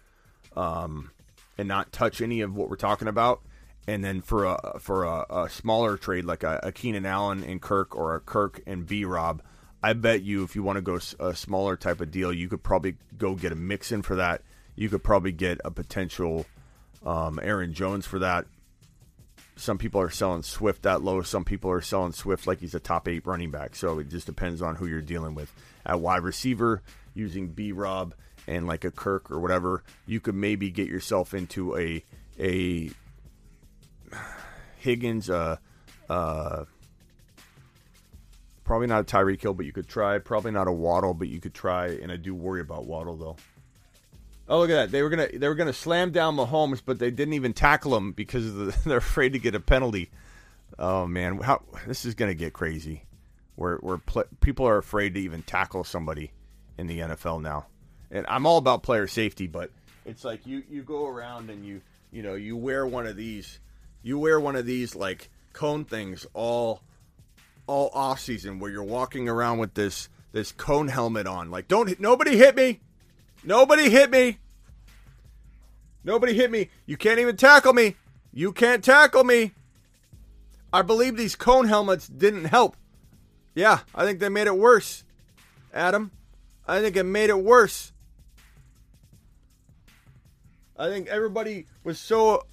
and not touch any of what we're talking about. And then for a smaller trade like a Keenan Allen and Kirk or a Kirk and B Rob, I bet you if you want to go a smaller type of deal, you could probably go get a Mixon for that. You could probably get a potential Aaron Jones for that. Some people are selling Swift that low. Some people are selling Swift like he's a top 8 running back. So it just depends on who you're dealing with. At wide receiver, using B-Rob and like a Kirk or whatever, you could maybe get yourself into a Higgins. Probably not a Tyreek Hill, but you could try. Probably not a Waddle, but you could try. And I do worry about Waddle, though. Oh, look at that. They were gonna slam down Mahomes, but they didn't even tackle him because of they're afraid to get a penalty. Oh, man. This is going to get crazy. People are afraid to even tackle somebody in the NFL now. And I'm all about player safety, but it's like you go around and you wear one of these. You wear one of these like cone things all off season where you're walking around with this cone helmet on. Like, nobody hit me. Nobody hit me. Nobody hit me. You can't even tackle me. You can't tackle me. I believe these cone helmets didn't help. Yeah, I think they made it worse, Adam. I think it made it worse. I think everybody was so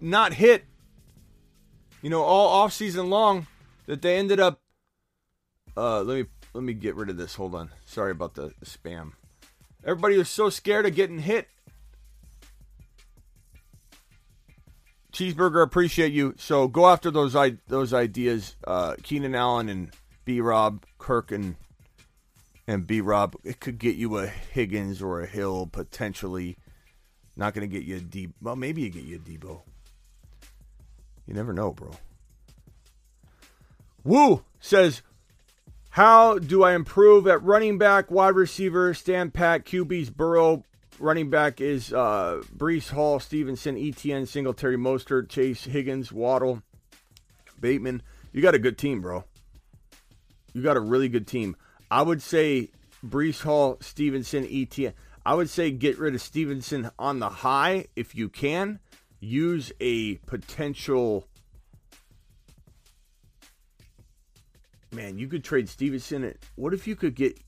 not hit, all offseason long that they ended up. Let me get rid of this. Hold on. Sorry about the spam. Everybody was so scared of getting hit. Cheeseburger, appreciate you. So go after those ideas. Keenan Allen and B-Rob, Kirk and B-Rob. It could get you a Higgins or a Hill, potentially. Not going to get you a Debo. Well, maybe you get you a Debo. You never know, bro. Woo says, how do I improve at running back, wide receiver, stand pat, QB's Burrow? Running back is Breece Hall, Stevenson, ETN, Singletary, Mostert, Chase, Higgins, Waddle, Bateman. You got a good team, bro. You got a really good team. I would say Breece Hall, Stevenson, ETN. I would say get rid of Stevenson on the high if you can. Use a potential... Man, you could trade Stevenson. What if you could get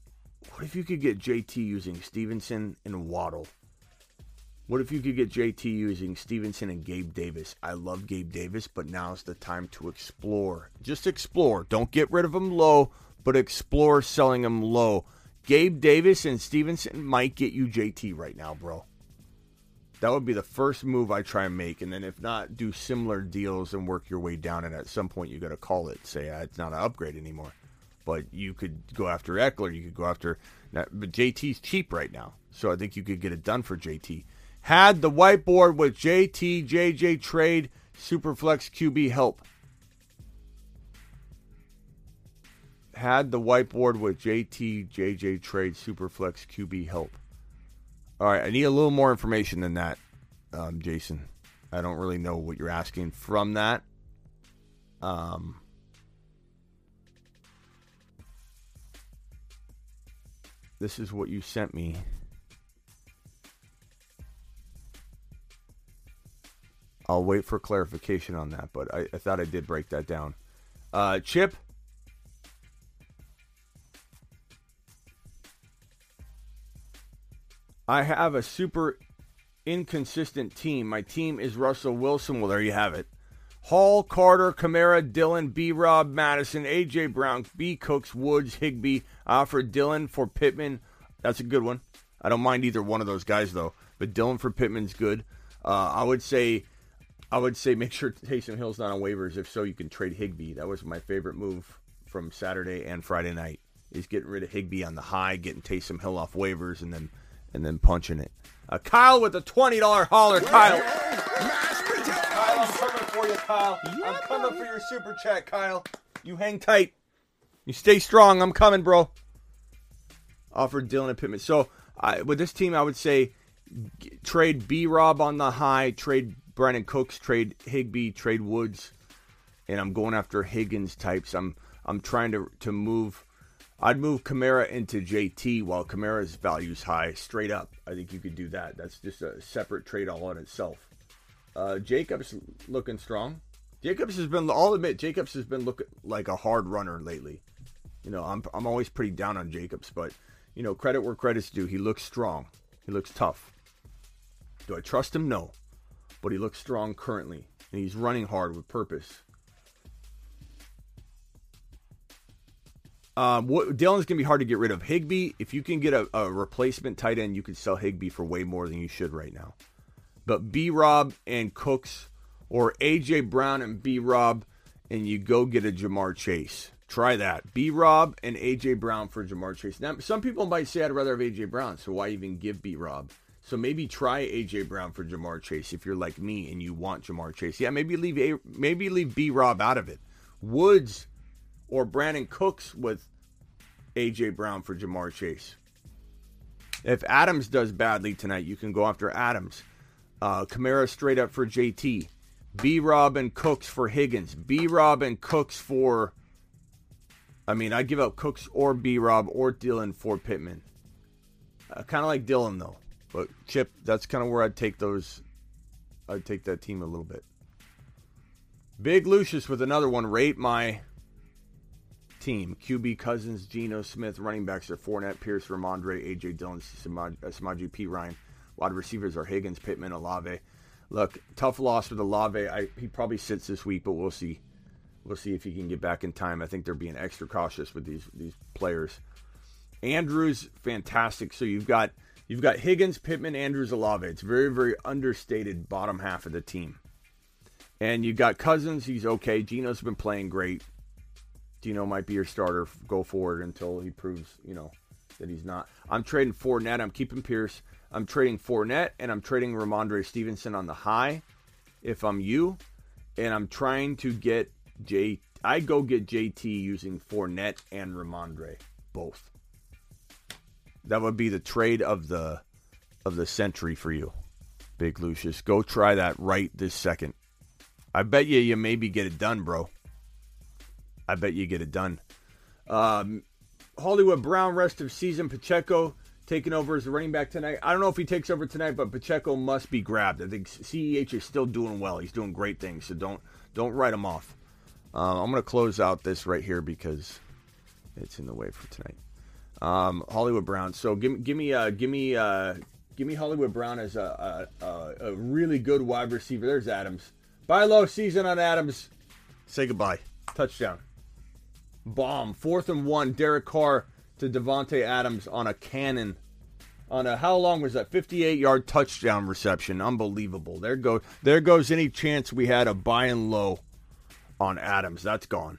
JT using Stevenson and Waddle? What if you could get JT using Stevenson and Gabe Davis? I love Gabe Davis, but now's the time to explore. Just explore. Don't get rid of him low, but explore selling him low. Gabe Davis and Stevenson might get you JT right now, bro. That would be the first move I try and make. And then if not, do similar deals and work your way down. And at some point, you got to call it. Say, it's not an upgrade anymore. But you could go after Eckler. You could go after... But JT's cheap right now. So I think you could get it done for JT. Had the whiteboard with JT, JJ trade, Superflex QB help. Had the whiteboard with JT, JJ trade, Superflex QB help. All right, I need a little more information than that, Jason. I don't really know what you're asking from that. This is what you sent me. I'll wait for clarification on that, but I thought I did break that down. Chip? I have a super inconsistent team. My team is Russell Wilson. Well, there you have it. Hall, Carter, Kamara, Dillon, B Rob, Madison, AJ Brown, B Cooks, Woods, Higbee. I offered Dillon for Pittman. That's a good one. I don't mind either one of those guys though. But Dillon for Pittman's good. I would say make sure Taysom Hill's not on waivers. If so, you can trade Higbee. That was my favorite move from Saturday and Friday night. Is getting rid of Higbee on the high, getting Taysom Hill off waivers, and then punching it. Kyle with a $20 hauler. Kyle. Kyle, I'm coming for you, Kyle. Yeah, I'm coming for your super chat, Kyle. You hang tight. You stay strong. I'm coming, bro. Offered Dillon and Pittman. So with this team, I would say trade B-Rob on the high, trade Brandon Cooks, trade Higbee, trade Woods. And I'm going after Higgins types. I'm trying to move... I'd move Kamara into JT while Kamara's value's high, straight up. I think you could do that. That's just a separate trade all on itself. Jacobs looking strong. Jacobs has been looking like a hard runner lately. You know, I'm always pretty down on Jacobs, but, you know, credit where credit's due. He looks strong. He looks tough. Do I trust him? No. But he looks strong currently, and he's running hard with purpose. Dillon's going to be hard to get rid of. Higbee, if you can get a replacement tight end, you can sell Higbee for way more than you should right now. But B-Rob and Cooks or A.J. Brown and B-Rob, and you go get a Ja'Marr Chase. Try that. B-Rob and A.J. Brown for Ja'Marr Chase. Now, some people might say I'd rather have A.J. Brown, so why even give B-Rob? So maybe try A.J. Brown for Ja'Marr Chase if you're like me and you want Ja'Marr Chase. Yeah, maybe leave B-Rob out of it. Woods... or Brandon Cooks with A.J. Brown for Ja'Marr Chase. If Adams does badly tonight, you can go after Adams. Kamara straight up for JT. B-Rob and Cooks for Higgins. B-Rob and Cooks for... I'd give up Cooks or B-Rob or Dillon for Pittman. I kind of like Dillon, though. But, Chip, that's kind of where I'd take those... I'd take that team a little bit. Big Lucius with another one. Rate my... team. QB, Cousins, Geno Smith, running backs are Fournette, Pierce, Ramondre, AJ Dillon, Samaje Perine. Wide receivers are Higgins, Pittman, Olave. Look, tough loss with Olave. He probably sits this week, but we'll see. We'll see if he can get back in time. I think they're being extra cautious with these players. Andrews, fantastic. So you've got Higgins, Pittman, Andrews, Olave. It's very, very understated bottom half of the team. And you've got Cousins. He's okay. Geno's been playing great. Might be your starter go forward until he proves, that he's not. I'm trading Fournette. I'm keeping Pierce. I'm trading Fournette, and I'm trading Ramondre Stevenson on the high if I'm you. And I'm trying to get I go get JT using Fournette and Ramondre, both. That would be the trade of the century for you, Big Lucius. Go try that right this second. I bet you maybe get it done, bro. I bet you get it done. Hollywood Brown, rest of season. Pacheco taking over as the running back tonight. I don't know if he takes over tonight, but Pacheco must be grabbed. I think CEH is still doing well. He's doing great things, so don't write him off. I'm going to close out this right here because it's in the way for tonight. Hollywood Brown. So give me Hollywood Brown as a really good wide receiver. There's Adams. Buy low season on Adams. Say goodbye. Touchdown. bomb. 4th and 1, Derek Carr to Devontae Adams on a cannon. On a, how long was that? 58-yard touchdown reception. Unbelievable. There goes any chance we had of buying low on Adams. That's gone.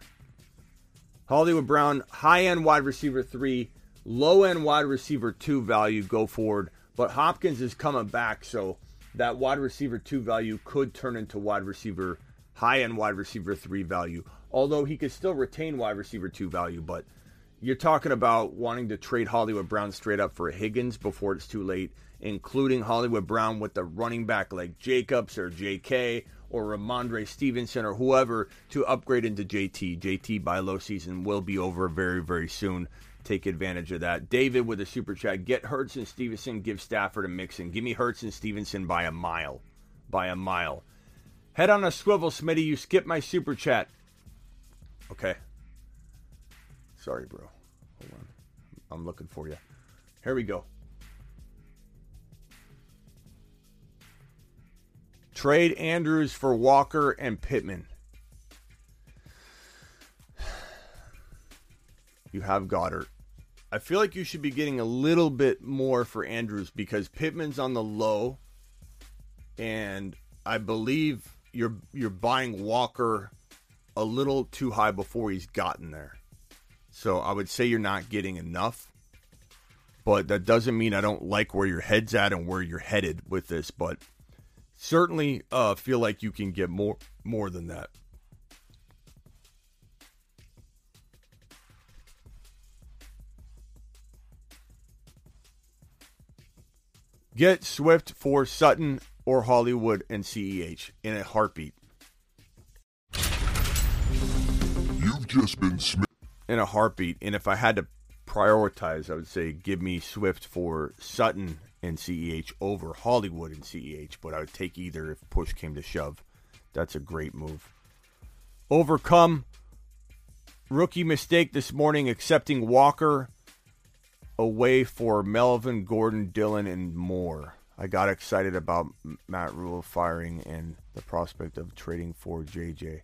Hollywood Brown, high-end wide receiver 3, low-end wide receiver 2 value go forward. But Hopkins is coming back, so that wide receiver 2 value could turn into wide receiver, high-end wide receiver 3 value. Although he could still retain wide receiver 2 value, but you're talking about wanting to trade Hollywood Brown straight up for Higgins before it's too late, including Hollywood Brown with the running back like Jacobs or JK or Ramondre Stevenson or whoever to upgrade into JT. JT buy low season will be over very, very soon. Take advantage of that. David with a super chat. Get Hurts and Stevenson. Give Stafford a mix and give me Hurts and Stevenson by a mile. By a mile. Head on a swivel, Smitty. You skipped my super chat. Okay. Sorry, bro. Hold on. I'm looking for you. Here we go. Trade Andrews for Walker and Pittman. You have Goddard. I feel like you should be getting a little bit more for Andrews because Pittman's on the low. And I believe you're buying Walker a little too high before he's gotten there. So I would say you're not getting enough. But that doesn't mean I don't like where your head's at and where you're headed with this. But certainly feel like you can get more than that. Get Swift for Sutton or Hollywood and CEH in a heartbeat. You've just been in a heartbeat. And if I had to prioritize, I would say give me Swift for Sutton and CEH over Hollywood and CEH. But I would take either if push came to shove. That's a great move. Overcome. Rookie mistake this morning, accepting Walker away for Melvin, Gordon, Dillon, and Moore. I got excited about Matt Rule firing and the prospect of trading for JJ.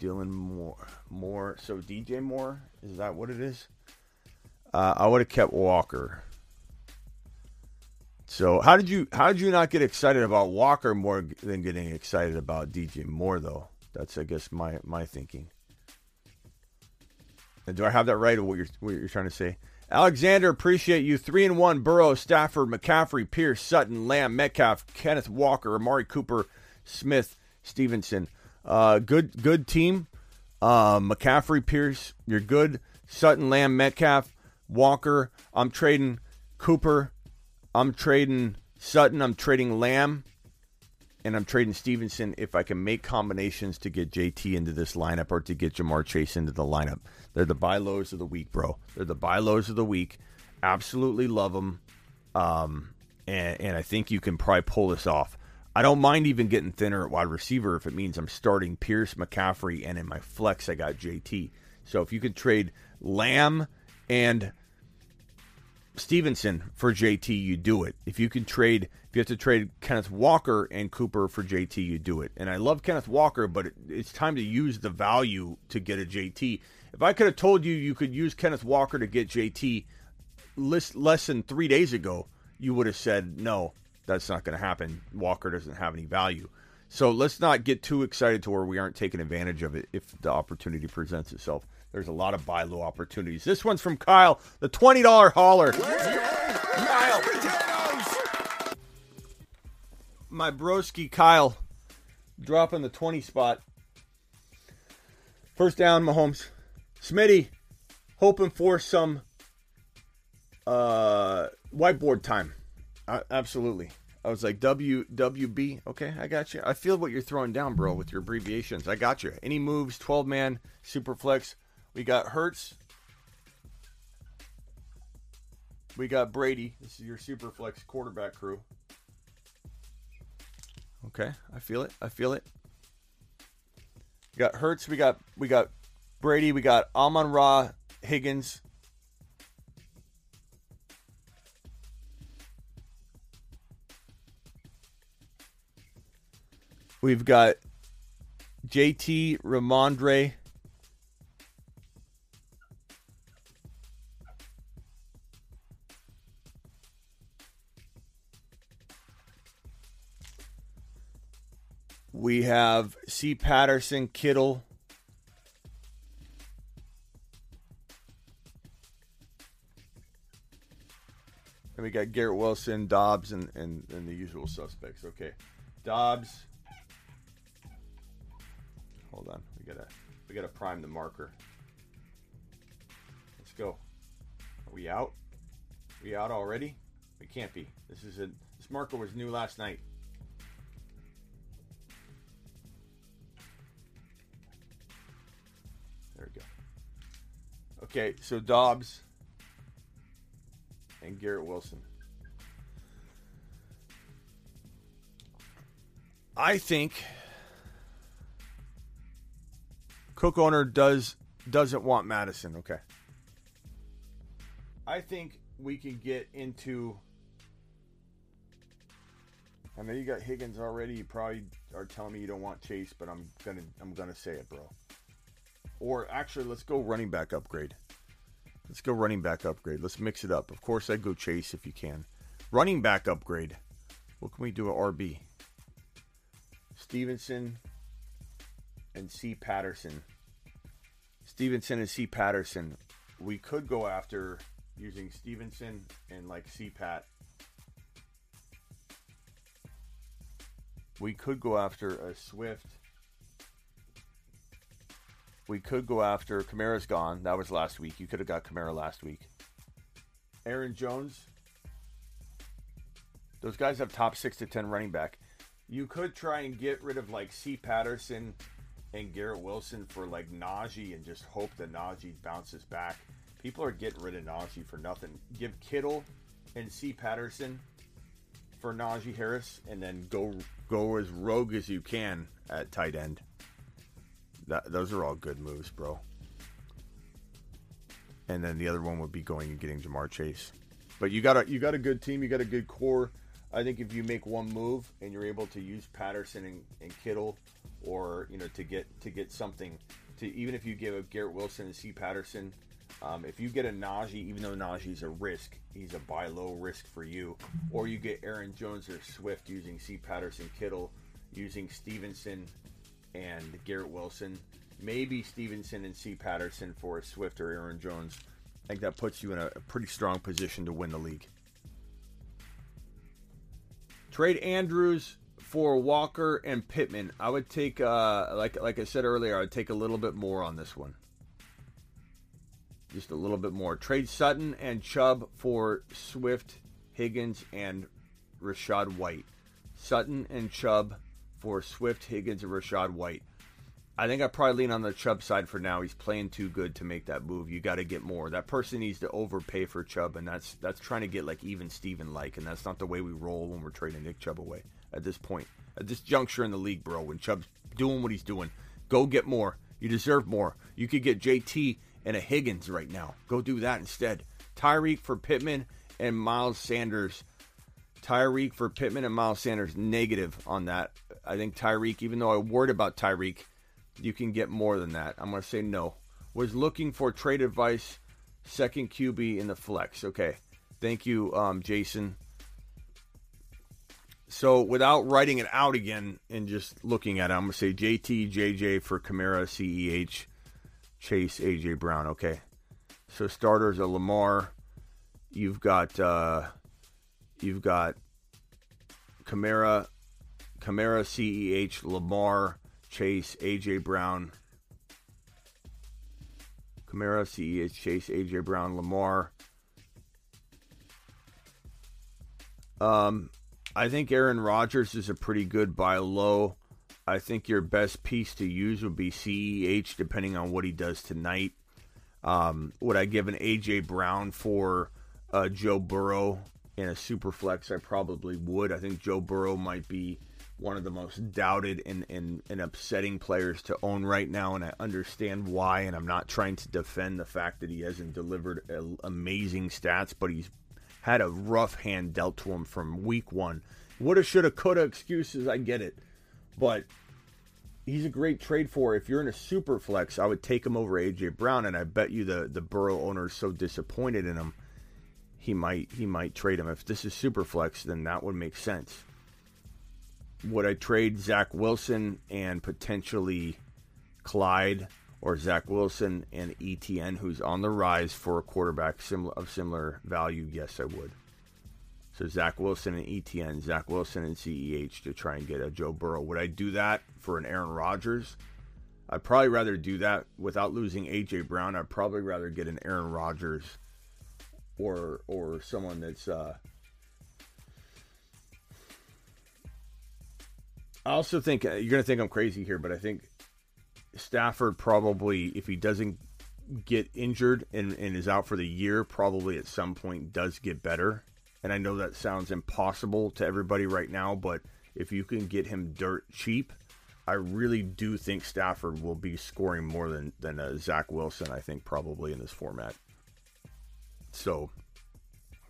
Dillon, Moore. So DJ Moore, is that what it is? I would have kept Walker. So how did you not get excited about Walker more than getting excited about DJ Moore though? That's I guess my thinking. Do I have that right, or what you're trying to say? Alexander, appreciate you. 3-1, Burrow, Stafford, McCaffrey, Pierce, Sutton, Lamb, Metcalf, Kenneth Walker, Amari Cooper, Smith, Stevenson. Good team. McCaffrey, Pierce, you're good. Sutton, Lamb, Metcalf, Walker. I'm trading Cooper. I'm trading Sutton. I'm trading Lamb. And I'm trading Stevenson if I can make combinations to get JT into this lineup or to get Ja'Marr Chase into the lineup. They're the buy lows of the week, bro. They're the buy lows of the week. Absolutely love them. And I think you can probably pull this off. I don't mind even getting thinner at wide receiver if it means I'm starting Pierce, McCaffrey, and in my flex I got JT. So if you could trade Lamb and Stevenson for JT, you do it. If you have to trade Kenneth Walker and Cooper for JT, you do it. And I love Kenneth Walker, but it's time to use the value to get a JT. If I could have told you you could use Kenneth Walker to get JT less than 3 days ago, you would have said, no, that's not going to happen. Walker doesn't have any value. So let's not get too excited to where we aren't taking advantage of it if the opportunity presents itself. There's a lot of buy low opportunities. This one's from Kyle, the $20 hauler. Kyle. Potatoes. My broski Kyle dropping the 20 spot. First down, Mahomes. Smitty, hoping for some whiteboard time. Absolutely. I was like, WB. Okay, I got you. I feel what you're throwing down, bro, with your abbreviations. I got you. Any moves, 12-man, super flex. We got Hurts. We got Brady. This is your super flex quarterback crew. Okay, I feel it. We got Hurts. We got Brady. We got Amon-Ra, Higgins. We've got JT, Ramondre. We have C. Patterson, Kittle. And we got Garrett Wilson, Dobbs, and the usual suspects. Okay. Dobbs. Hold on. We gotta prime the marker. Let's go. Are we out? We out already? We can't be. This marker was new last night. There we go. Okay, so Dobbs and Garrett Wilson. I think Cook owner doesn't want Madison. Okay. I think we can get into. I know you got Higgins already. You probably are telling me you don't want Chase, but I'm gonna say it, bro. Or actually, let's go running back upgrade. Let's go running back upgrade. Let's mix it up. Of course, I'd go Chase if you can. Running back upgrade. What can we do at RB? Stevenson and C. Patterson. Stevenson and C. Patterson. We could go after using Stevenson and like C. Pat. We could go after a Swift. We could go after Kamara's gone. That was last week. You could have got Kamara last week. Aaron Jones. Those guys have top 6 to 10 running back. You could try and get rid of like C. Patterson and Garrett Wilson for like Najee and just hope that Najee bounces back. People are getting rid of Najee for nothing. Give Kittle and C. Patterson for Najee Harris and then go as rogue as you can at tight end. Those are all good moves, bro. And then the other one would be going and getting Ja'Marr Chase. But you got a good team. You got a good core. I think if you make one move and you're able to use Patterson and Kittle, or to get something, to even if you give up Garrett Wilson and C. Patterson, if you get a Najee, even though Najee's a risk, he's a buy low risk for you. Or you get Aaron Jones or Swift using C. Patterson, Kittle, using Stevenson and Garrett Wilson, maybe Stevenson and C. Patterson for Swift or Aaron Jones. I think that puts you in a pretty strong position to win the league. Trade Andrews for Walker and Pittman. I would take, like I said earlier, I would take a little bit more on this one. Just a little bit more. Trade Sutton and Chubb for Swift, Higgins, and Rashad White. Sutton and Chubb for Swift, Higgins, and Rashad White. I think I probably lean on the Chubb side for now. He's playing too good to make that move. You got to get more. That person needs to overpay for Chubb, and that's trying to get like even Steven like, and that's not the way we roll when we're trading Nick Chubb away at this point, at this juncture in the league, bro. When Chubb's doing what he's doing, go get more. You deserve more. You could get JT and a Higgins right now. Go do that instead. Tyreek for Pittman and Miles Sanders. Tyreek for Pittman and Miles Sanders, negative on that. I think Tyreek, even though I worried about Tyreek, you can get more than that. I'm going to say no. Was looking for trade advice, second QB in the flex. Okay. Thank you, Jason. So without writing it out again and just looking at it, I'm going to say JT, JJ for Kamara, CEH, Chase, AJ Brown. Okay. So starters are Lamar. You've got Kamara, CEH, Lamar, Chase, AJ Brown. Kamara, CEH, Chase, AJ Brown, Lamar. I think Aaron Rodgers is a pretty good buy low. I think your best piece to use would be CEH, depending on what he does tonight. Would I give an AJ Brown for Joe Burrow? In a super flex, I probably would. I think Joe Burrow might be one of the most doubted and upsetting players to own right now, and I understand why, and I'm not trying to defend the fact that he hasn't delivered amazing stats, but he's had a rough hand dealt to him from week one. Woulda, shoulda, coulda excuses, I get it. But he's a great trade for. If you're in a super flex, I would take him over AJ Brown, and I bet you the Burrow owner is so disappointed in him, he might trade him. If this is super flex, then that would make sense. Would I trade Zach Wilson and potentially Clyde, or Zach Wilson and ETN, who's on the rise, for a quarterback of similar value? Yes, I would. So Zach Wilson and ETN, Zach Wilson and CEH to try and get a Joe Burrow. Would I do that for an Aaron Rodgers? I'd probably rather do that without losing A.J. Brown. I'd probably rather get an Aaron Rodgers or someone that's... I also think, you're going to think I'm crazy here, but I think Stafford probably, if he doesn't get injured and is out for the year, probably at some point does get better. And I know that sounds impossible to everybody right now, but if you can get him dirt cheap, I really do think Stafford will be scoring more than Zach Wilson, I think, probably in this format. So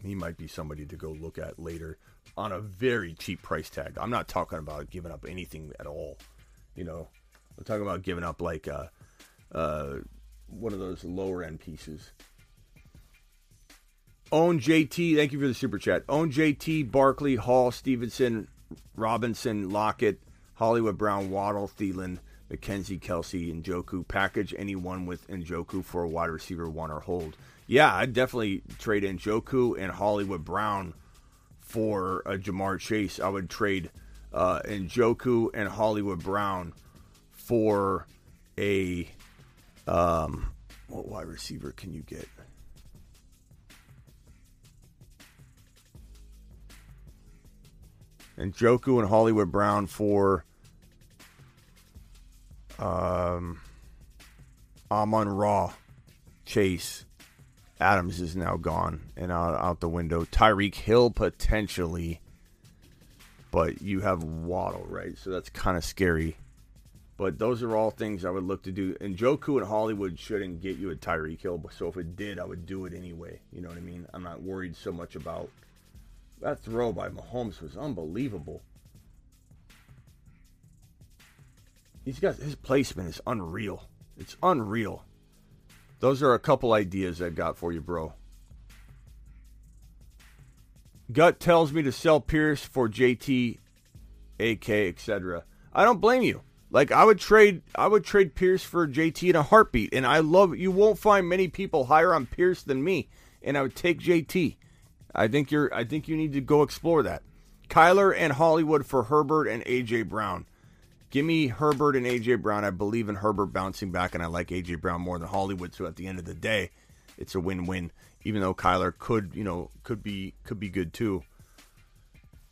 he might be somebody to go look at later on a very cheap price tag. I'm not talking about giving up anything at all. You know, I'm talking about giving up like one of those lower end pieces. Own JT, thank you for the super chat. Own JT, Barkley, Hall, Stevenson, Robinson, Lockett, Hollywood Brown, Waddle, Thielen, McKenzie, Kelsey, Njoku. Package anyone with Njoku for a wide receiver one or hold. Yeah, I'd definitely trade Njoku and Hollywood Brown for a Ja'Marr Chase. I would trade Njoku and Hollywood Brown for a... what wide receiver can you get? And Njoku and Hollywood Brown for Amon-Ra Chase. Adams is now gone and out the window. Tyreek Hill potentially. But you have Waddle, right? So that's kind of scary. But those are all things I would look to do. And Njoku and Hollywood shouldn't get you a Tyreek Hill. So if it did, I would do it anyway. You know what I mean? I'm not worried so much about... That throw by Mahomes was unbelievable. He's got, his placement is unreal. It's unreal. Those are a couple ideas I've got for you, bro. Gut tells me to sell Pierce for JT, AK, etc. I don't blame you. Like, I would trade Pierce for JT in a heartbeat. And I love it. You won't find many people higher on Pierce than me. And I would take JT. I think you need to go explore that. Kyler and Hollywood for Herbert and AJ Brown. Give me Herbert and AJ Brown. I believe in Herbert bouncing back, and I like AJ Brown more than Hollywood. So at the end of the day, it's a win-win. Even though Kyler could be good too.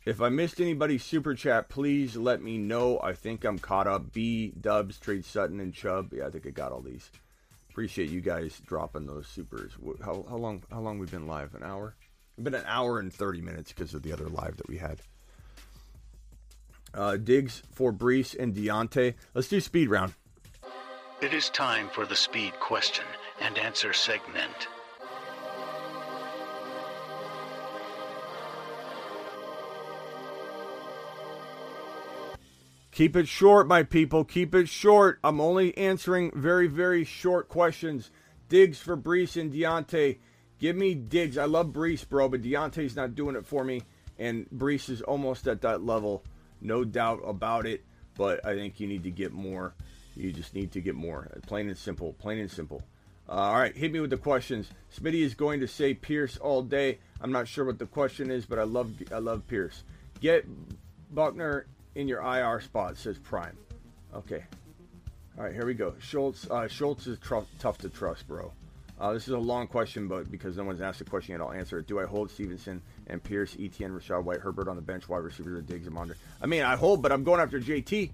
If I missed anybody's super chat, please let me know. I think I'm caught up. B Dubs, trade Sutton and Chubb. Yeah, I think I got all these. Appreciate you guys dropping those supers. How long we've been live? An hour? It's been an hour and 30 minutes because of the other live that we had. Diggs for Breece and Deontay. Let's do speed round. It is time for the speed question and answer segment. Keep it short, my people. Keep it short. I'm only answering very, very short questions. Diggs for Breece and Deontay. Give me Diggs. I love Breece, bro, but Deontay's not doing it for me, and Breece is almost at that level, no doubt about it, but I think you need to get more. You just need to get more. Plain and simple. All right, hit me with the questions. Smitty is going to say Pierce all day. I'm not sure what the question is, but I love Pierce. Get Buckner in your IR spot, says Prime. Okay. All right, here we go. Schultz is tough to trust, bro. This is a long question, but because no one's asked the question yet, I'll answer it. Do I hold Stevenson and Pierce, ETN, Rashad White, Herbert on the bench, wide receivers, Diggs, and Ramondre? I mean, I hold, but I'm going after JT,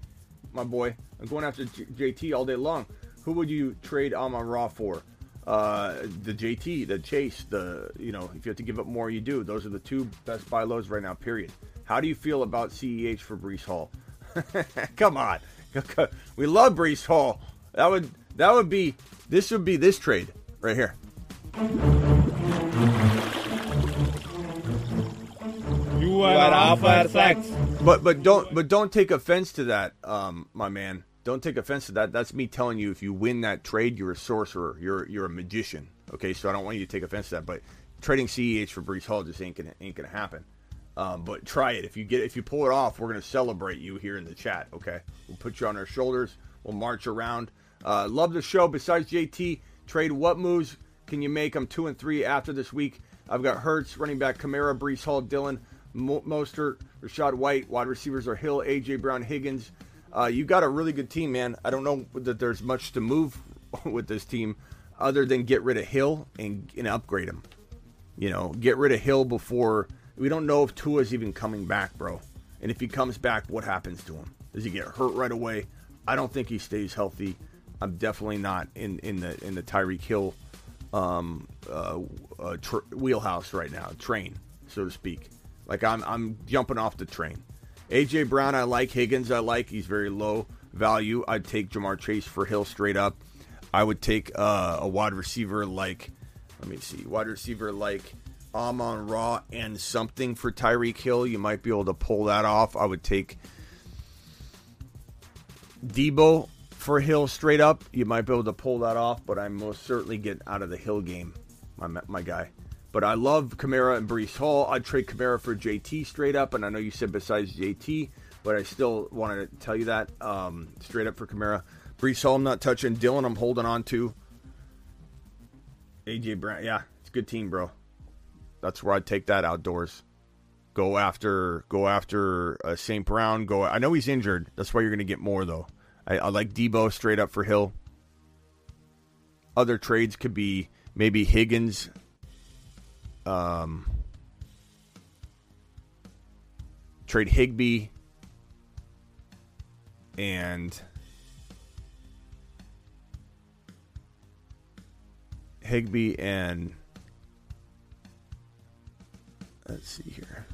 my boy. I'm going after JT all day long. Who would you trade Amon-Ra for? The JT, the Chase, if you have to give up more, you do. Those are the two best buy lows right now, period. How do you feel about CEH for Breece Hall? Come on. We love Breece Hall. This would be this trade. Right here. You are out for sex. But don't take offense to that, my man. Don't take offense to that. That's me telling you, if you win that trade, you're a sorcerer. You're a magician. Okay, so I don't want you to take offense to that. But trading CEH for Breece Hall just ain't gonna happen. But try it. If you pull it off, we're gonna celebrate you here in the chat. Okay, we'll put you on our shoulders. We'll march around. Love the show. Besides JT, trade what moves can you make? I'm 2-3 after this week. I've got Hurts, running back Kamara, Breece Hall, Dillon, Mostert, Rashad White. Wide receivers are Hill, AJ Brown, Higgins. You got a really good team, man. I don't know that there's much to move with this team other than get rid of Hill and upgrade him. You know, get rid of Hill before. We don't know if Tua's even coming back, bro. And if he comes back, what happens to him? Does he get hurt right away? I don't think he stays healthy. I'm definitely not in the Tyreek Hill wheelhouse right now, train, so to speak. Like I'm jumping off the train. AJ Brown, I like. Higgins, I like. He's very low value. I'd take Ja'Marr Chase for Hill straight up. I would take a wide receiver like, Amon-Ra and something for Tyreek Hill. You might be able to pull that off. I would take Debo for Hill straight up. You might be able to pull that off, but I most certainly get out of the Hill game, my guy. But I love Kamara and Breece Hall. I'd trade Kamara for JT straight up, and I know you said besides JT, but I still wanted to tell you that straight up for Kamara. Breece Hall, I'm not touching. Dillon, I'm holding on to. AJ Brown, yeah, it's a good team, bro. That's where I'd take that outdoors. Go after St. Brown. I know he's injured. That's why you're going to get more, though. I like Debo straight up for Hill. Other trades could be maybe Higgins. Trade Higbee and let's see here.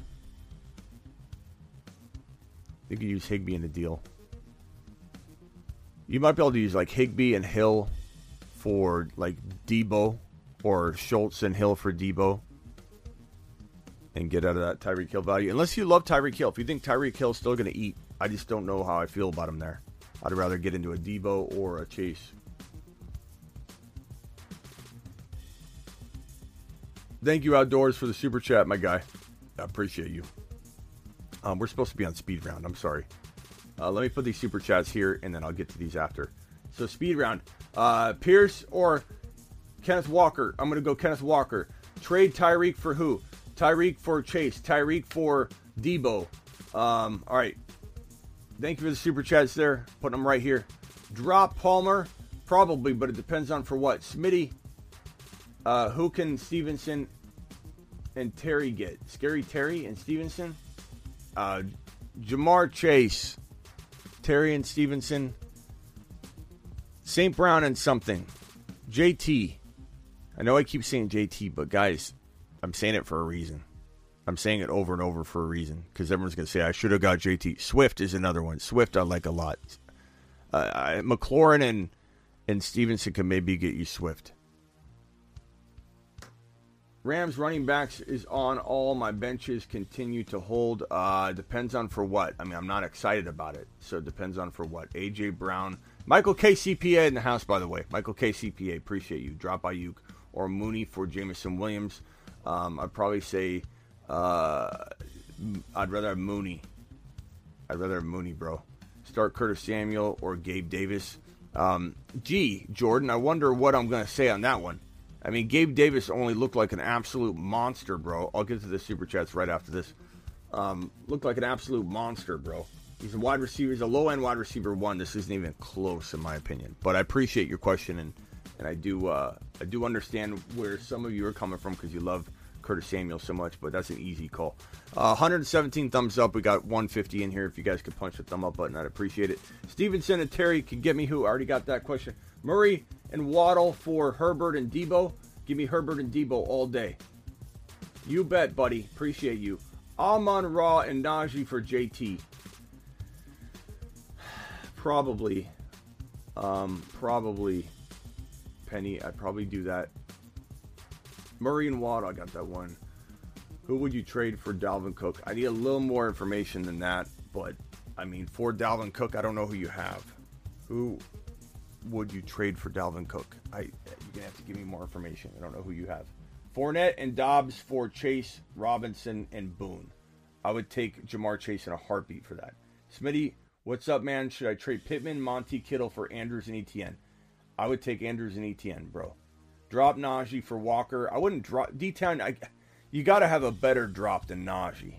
You could use Higbee in the deal. You might be able to use like Higbee and Hill for like Debo, or Schultz and Hill for Debo, and get out of that Tyreek Hill value. Unless you love Tyreek Hill. If you think Tyreek Hill is still going to eat, I just don't know how I feel about him there. I'd rather get into a Debo or a Chase. Thank you, Outdoors, for the super chat, my guy. I appreciate you. We're supposed to be on speed round. I'm sorry. Let me put these super chats here, and then I'll get to these after. So speed round. Pierce or Kenneth Walker. I'm going to go Kenneth Walker. Trade Tyreek for who? Tyreek for Chase. Tyreek for Debo. All right. Thank you for the super chats there. Putting them right here. Drop Palmer. Probably, but it depends on for what. Smitty. Who can Stevenson and Terry get? Scary Terry and Stevenson? Ja'Marr Chase. Terry and Stevenson. St. Brown and something. JT. I know I keep saying JT, but guys, I'm saying it for a reason. I'm saying it over and over for a reason, because everyone's going to say, I should have got JT. Swift is another one. Swift I like a lot. McLaurin and Stevenson can maybe get you Swift. Rams running backs is on all my benches. Continue to hold. Depends on for what. I mean, I'm not excited about it, so it depends on for what. AJ Brown. Michael K. CPA in the house, by the way. Michael K. CPA, appreciate you. Drop Ayuk or Mooney for Jamison Williams. I'd probably say I'd rather have Mooney. I'd rather have Mooney, bro. Start Curtis Samuel or Gabe Davis. Jordan, I wonder what I'm going to say on that one. I mean, Gabe Davis only looked like an absolute monster, bro. I'll get to the super chats right after this. Looked like an absolute monster, bro. He's a wide receiver. He's a low-end wide receiver one. This isn't even close, in my opinion. But I appreciate your question, and I do understand where some of you are coming from because you love Curtis Samuel so much, but that's an easy call. 117 thumbs up. We got 150 in here. If you guys could punch the thumb up button, I'd appreciate it. Stevenson and Terry can get me who? I already got that question. Murray and Waddle for Herbert and Debo. Give me Herbert and Debo all day. You bet, buddy. Appreciate you. Amon-Ra and Najee for JT. Probably Penny. I'd probably do that. Murray and Waddle. I got that one. Who would you trade for Dalvin Cook? I need a little more information than that, but I mean, for Dalvin Cook, I don't know who you have. Who would you trade for Dalvin Cook? You're going to have to give me more information. I don't know who you have. Fournette and Dobbs for Chase, Robinson, and Boone. I would take Ja'Marr Chase in a heartbeat for that. Smitty, what's up, man? Should I trade Pittman, Monty, Kittle for Andrews and ETN? I would take Andrews and ETN, bro. Drop Najee for Walker. I wouldn't drop D-Town. You got to have a better drop than Najee.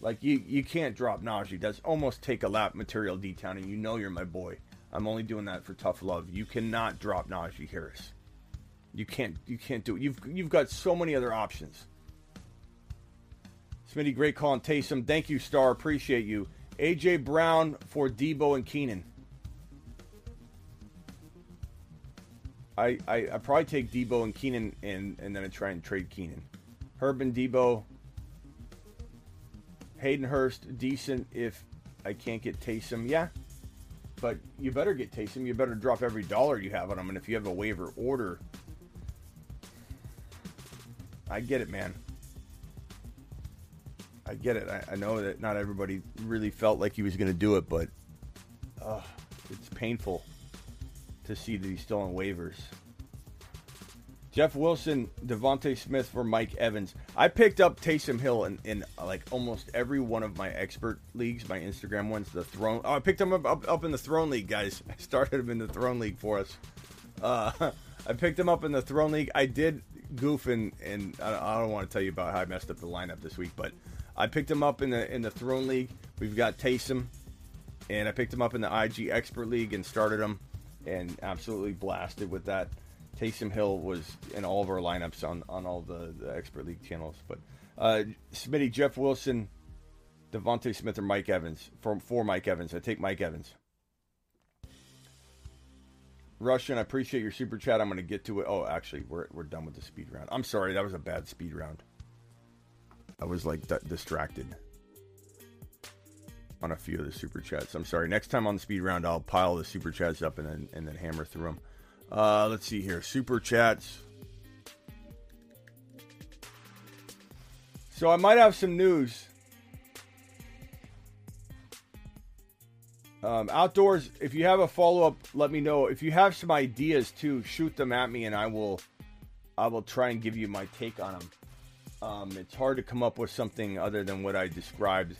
Like, you can't drop Najee. That's almost take a lap material, D-Town, and you know you're my boy. I'm only doing that for tough love. You cannot drop Najee Harris. You can't do it. You've got so many other options. Smitty, great call on Taysom. Thank you, Star. Appreciate you. AJ Brown for Debo and Keenan. I probably take Debo and Keenan and then I try and trade Keenan. Herb and Debo. Hayden Hurst, decent if I can't get Taysom. Yeah. But you better get Taysom. You better drop every dollar you have on him. And if you have a waiver order, I get it, man. I get it. I know that not everybody really felt like he was going to do it, but it's painful to see that he's still on waivers. Jeff Wilson, Devontae Smith for Mike Evans. I picked up Taysom Hill in like almost every one of my expert leagues, my Instagram ones, the Throne. Oh, I picked him up in the Throne League, guys. I started him in the Throne League for us. I picked him up in the Throne League. I did goof, and I don't want to tell you about how I messed up the lineup this week, but I picked him up in the Throne League. We've got Taysom, and I picked him up in the IG Expert League and started him, and absolutely blasted with that. Taysom Hill was in all of our lineups on all the Expert League channels. But Smitty, Jeff Wilson, Devontae Smith, or Mike Evans. For Mike Evans, I take Mike Evans. Russian, I appreciate your super chat. I'm going to get to it. Oh, actually, we're done with the speed round. I'm sorry, that was a bad speed round. I was like distracted on a few of the super chats. I'm sorry. Next time on the speed round, I'll pile the super chats up and then hammer through them. Let's see here. Super chats. So I might have some news. Outdoors, if you have a follow-up, let me know. If you have some ideas too, shoot them at me and I will try and give you my take on them. It's hard to come up with something other than what I described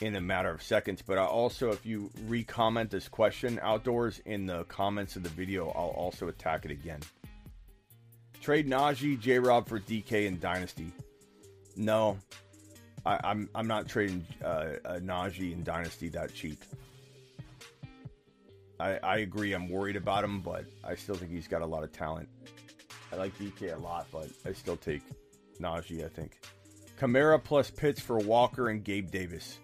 in a matter of seconds, but I also, if you re-comment this question, Outdoors, in the comments of the video, I'll also attack it again. Trade Najee, J-Rob for DK in Dynasty. No, I'm not trading Najee in Dynasty that cheap. I agree, I'm worried about him, but I still think he's got a lot of talent. I like DK a lot, but I still take Najee, I think. Kamara plus Pitts for Walker and Gabe Davis.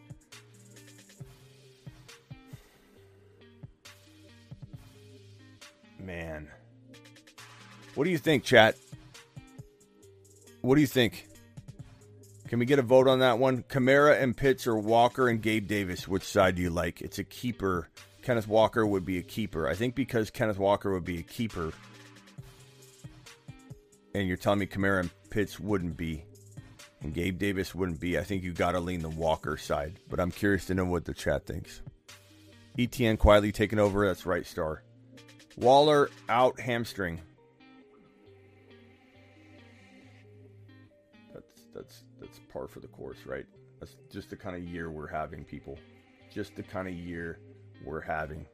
Man. What do you think, chat? What do you think? Can we get a vote on that one? Kamara and Pitts or Walker and Gabe Davis? Which side do you like? It's a keeper. Kenneth Walker would be a keeper. I think because Kenneth Walker would be a keeper, and you're telling me Kamara and Pitts wouldn't be, and Gabe Davis wouldn't be, I think you got to lean the Walker side. But I'm curious to know what the chat thinks. ETN quietly taking over. That's right, Star. Waller out hamstring. That's par for the course, right? That's just the kind of year we're having, people. Just the kind of year we're having.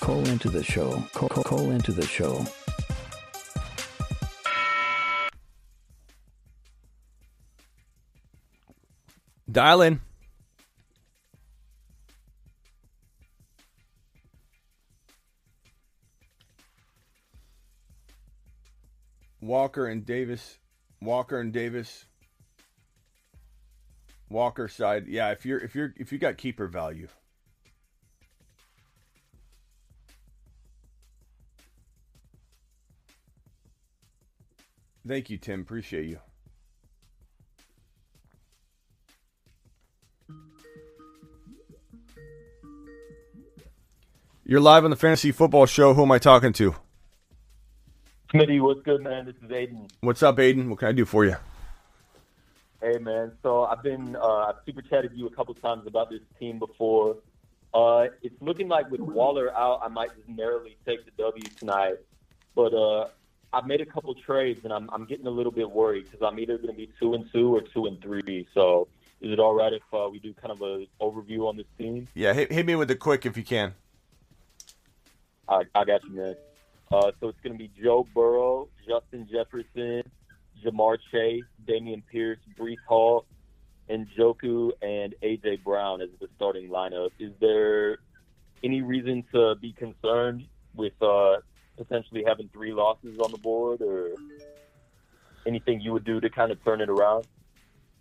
Call into the show. Call into the show. Dial in. Walker and Davis. Walker side. Yeah, if you got keeper value. Thank you, Tim. Appreciate you. You're live on the Fantasy Football Show. Who am I talking to? Smitty, what's good, man? This is Aiden. What's up, Aiden? What can I do for you? Hey, man. So I've super chatted you a couple times about this team before. It's looking like with Waller out, I might just narrowly take the W tonight. But I've made a couple trades, and I'm getting a little bit worried because I'm either going to be 2-2 or 2-3. So is it all right if we do kind of an overview on this team? Yeah, hit me with the quick if you can. I got you, man. So it's going to be Joe Burrow, Justin Jefferson, Ja'Marr Chase, Dameon Pierce, Breece Hall, Njoku, and AJ Brown as the starting lineup. Is there any reason to be concerned with potentially having three losses on the board, or anything you would do to kind of turn it around?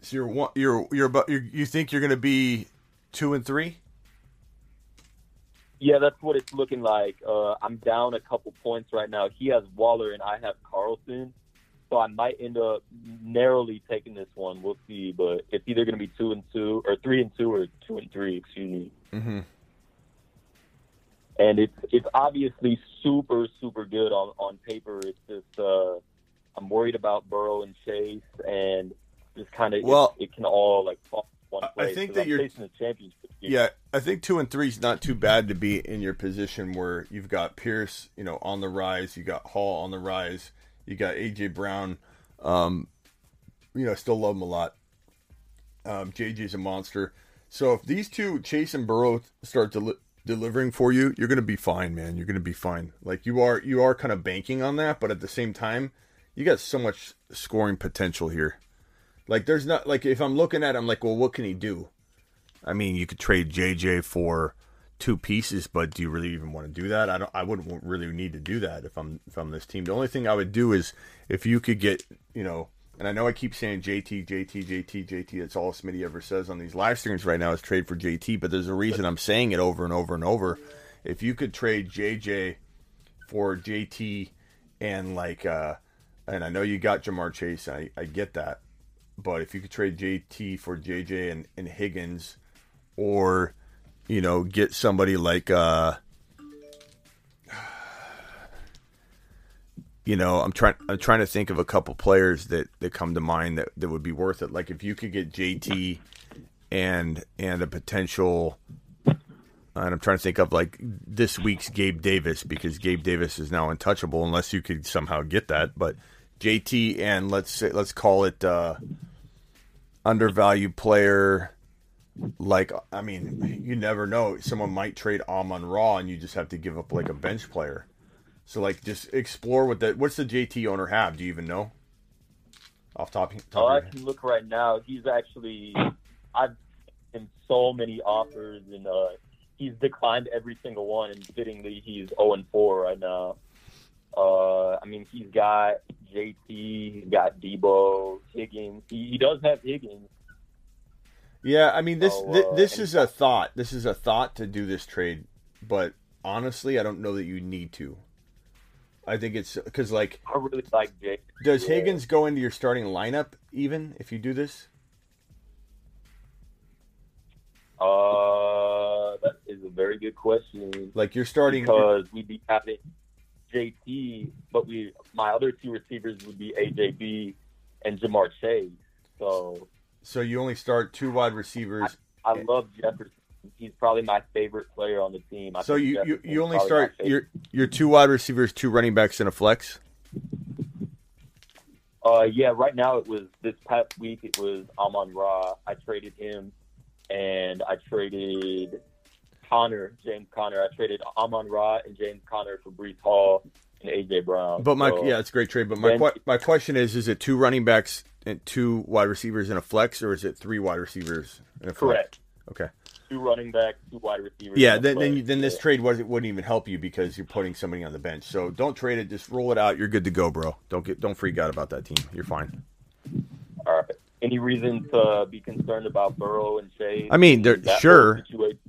So you think you're going to be 2-3? Yeah, that's what it's looking like. I'm down a couple points right now. He has Waller and I have Carlson. So I might end up narrowly taking this one. We'll see, but it's either going to be 2-2 or 3-2 or 2-3. Excuse me. Mm-hmm. And it's obviously super, super good on paper. It's just I'm worried about Burrow and Chase, and just kind of it can all like fall one place. I think that I'm chasing the championship. Yeah, I think 2-3 is not too bad to be in your position where you've got Pierce, on the rise. You got Hall on the rise. You got A.J. Brown. I still love him a lot. J.J.'s a monster. So if these two, Chase and Burrow, start delivering for you, you're going to be fine, man. You're going to be fine. Like, you are kind of banking on that, but at the same time, you got so much scoring potential here. Like, there's not... Like, if I'm looking at it, I'm like, well, what can he do? I mean, you could trade J.J. for two pieces, but do you really even want to do that? I wouldn't really need to do that if I'm this team. The only thing I would do is if you could get, and I know I keep saying JT. That's all Smitty ever says on these live streams right now is trade for JT, but there's a reason I'm saying it over and over and over. If you could trade JJ for JT and and I know you got Ja'Marr Chase, I get that, but if you could trade JT for JJ and Higgins, or get somebody like, I'm trying to think of a couple players that come to mind that would be worth it. Like if you could get JT and a potential, and I'm trying to think of like this week's Gabe Davis, because Gabe Davis is now untouchable unless you could somehow get that. But JT and let's call it undervalued player. Like, I mean, you never know. Someone might trade Amon-Ra and you just have to give up like a bench player. So like, just explore what's the JT owner have? Do you even know? Off top of your head. I can look right now. He's actually, I've seen so many offers and he's declined every single one, and fittingly he's 0-4 right now. I mean, he's got JT, he's got Debo, Higgins. He does have Higgins. Yeah, I mean, this is a thought. This is a thought to do this trade, but honestly, I don't know that you need to. I think it's because, like, I really like Jake. Does Higgins go into your starting lineup even if you do this? That is a very good question. Like, you're starting because we'd be having JT, but my other two receivers would be AJB and Ja'Marr Chase, so. So you only start two wide receivers. I love Jefferson. He's probably my favorite player on the team. So you only start your two wide receivers, two running backs, and a flex? Yeah, right now it was this past week. It was Amon-Ra. I traded him, and I traded James Conner. I traded Amon-Ra and James Conner for Breece Hall and A.J. Brown. But it's a great trade. But my question is it two running backs and two wide receivers and a flex, or is it three wide receivers and a flex? Correct. Okay. Two running backs, two wide receivers. Yeah, then this trade wouldn't even help you because you're putting somebody on the bench. So don't trade it. Just roll it out. You're good to go, bro. Don't freak out about that team. You're fine. All right. Any reason to be concerned about Burrow and Chase? I mean,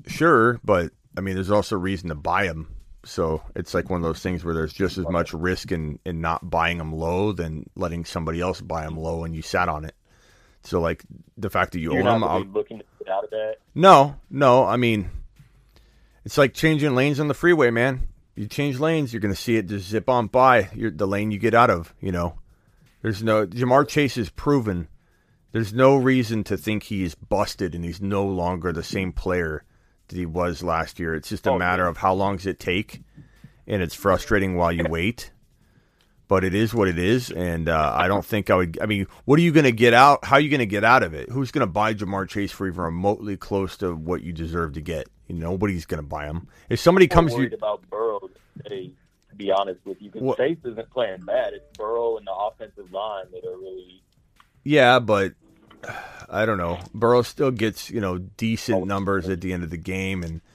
sure, but I mean, there's also reason to buy them. So it's like one of those things where there's just as much risk in not buying them low than letting somebody else buy them low and you sat on it. So like the fact that you're own them, really looking to get out of that. No. I mean, it's like changing lanes on the freeway, man. You change lanes, you're going to see it just zip on by the lane you get out of. There's no Ja'Marr Chase is proven. There's no reason to think he is busted and he's no longer the same player that he was last year. It's just a matter of how long does it take, and it's frustrating while you wait. But it is what it is, and I don't think I would – I mean, what are you going to get out? How are you going to get out of it? Who's going to buy Ja'Marr Chase for even remotely close to what you deserve to get? Nobody's going to buy him. If somebody comes – I'm worried about Burrow today, to be honest with you, because Chase isn't playing bad. It's Burrow and the offensive line that are really – Yeah, but I don't know. Burrow still gets, decent numbers at the end of the game, and –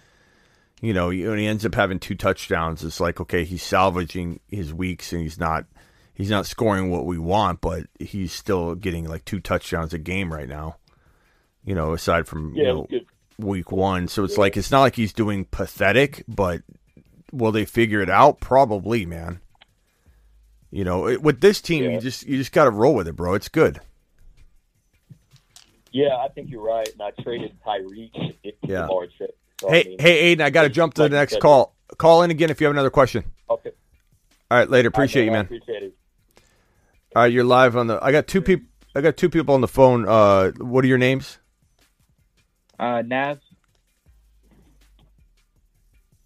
when he ends up having 2 touchdowns, it's like, okay, he's salvaging his weeks and he's not scoring what we want, but he's still getting like 2 touchdowns a game right now, aside from week one. So it's like, it's not like he's doing pathetic, but will they figure it out? Probably, man. With this team, you just got to roll with it, bro. It's good. Yeah, I think you're right. And I traded Tyreek to get Ja'Marr Chase. So, Aiden, I got to jump to the next call. Call in again if you have another question. Okay. All right, later. Appreciate you, man. Appreciate it. All right, you're live on the. I got 2 people on the phone. What are your names? Nav.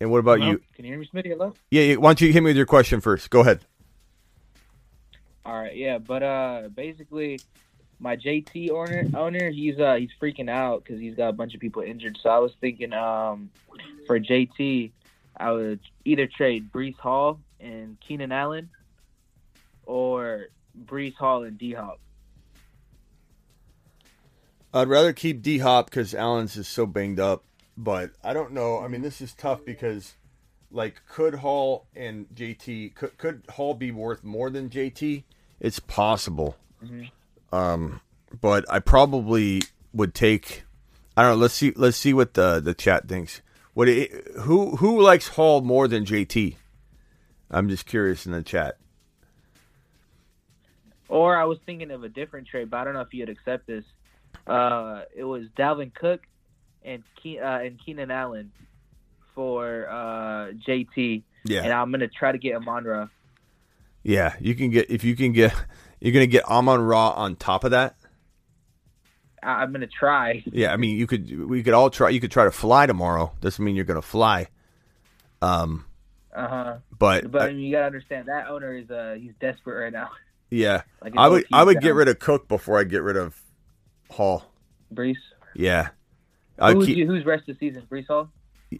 And what about you? Can you hear me, Smitty? Hello. Yeah. Why don't you hit me with your question first? Go ahead. All right. Yeah, but basically. My JT owner, he's freaking out because he's got a bunch of people injured. So I was thinking for JT, I would either trade Breece Hall and Keenan Allen or Breece Hall and D-Hop. I'd rather keep D-Hop because Allen's is so banged up. But I don't know. I mean, this is tough because, like, could Hall and JT – could Hall be worth more than JT? It's possible. Mm-hmm. But I probably would take, I don't know. Let's see what the chat thinks. Who likes Hall more than JT? I'm just curious in the chat. Or I was thinking of a different trade, but I don't know if you'd accept this. It was Dalvin Cook and Keenan Allen for JT. Yeah. And I'm gonna try to get Amon-Ra. Yeah, you're going to get Amon-Ra on top of that? I'm going to try. Yeah, I mean, we could all try. You could try to fly tomorrow. Doesn't mean you're going to fly. But I mean, you got to understand that owner is he's desperate right now. Yeah. Like I would get rid of Cook before I get rid of Hall. Breece? Yeah. Who's rest of the season? Breece Hall?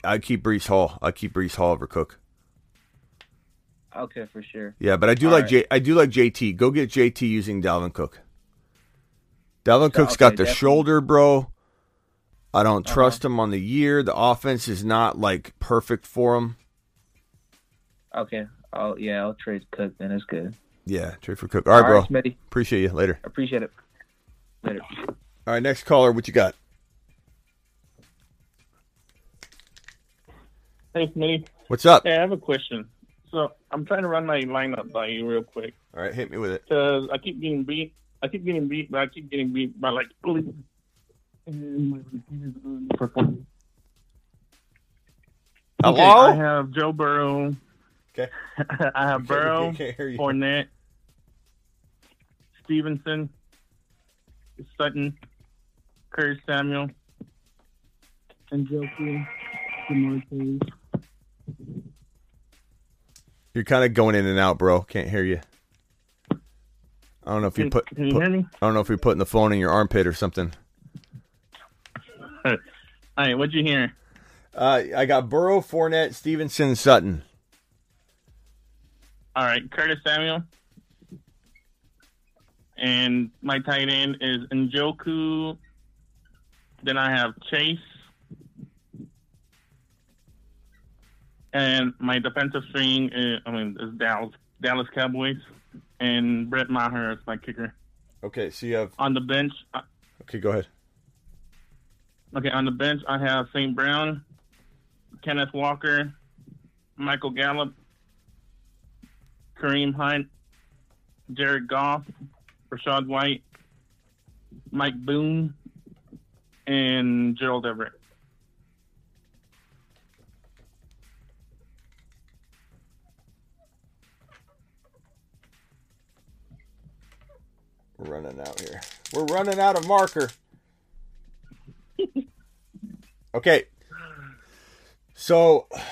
I'd keep Breece Hall. I'd keep Breece Hall over Cook. Okay, for sure. Yeah, but I do I do like JT. Go get JT using Dalvin Cook. Cook's got the shoulder, bro. I don't trust him on the year. The offense is not like perfect for him. Okay. I'll trade Cook then. It's good. Yeah, trade for Cook. All right, bro. Smitty. Appreciate you. Later. Appreciate it. Later. All right, next caller, what you got? Hey, Smitty. What's up? Hey, I have a question. So I'm trying to run my lineup by you real quick. All right, hit me with it. Because I keep getting beat. I keep getting beat by like. Hello? Okay, I have Joe Burrow. Okay. I have Burrow, Fournette, Stevenson, Sutton, Kirk, Samuel, and Joe. You're kind of going in and out, bro. Can't hear you. I don't know if you put. Can you hear me? I don't know if you're putting the phone in your armpit or something. All right, what'd you hear? I got Burrow, Fournette, Stevenson, Sutton. All right, Curtis Samuel, and my tight end is Njoku. Then I have Chase. And my defensive string is Dallas Cowboys, and Brett Maher is my kicker. Okay, so you have... On the bench... Okay, go ahead. Okay, on the bench, I have St. Brown, Kenneth Walker, Michael Gallup, Kareem Hunt, Jared Goff, Rashad White, Mike Boone, and Gerald Everett. We're running out here. We're running out of marker. Okay. So, I'm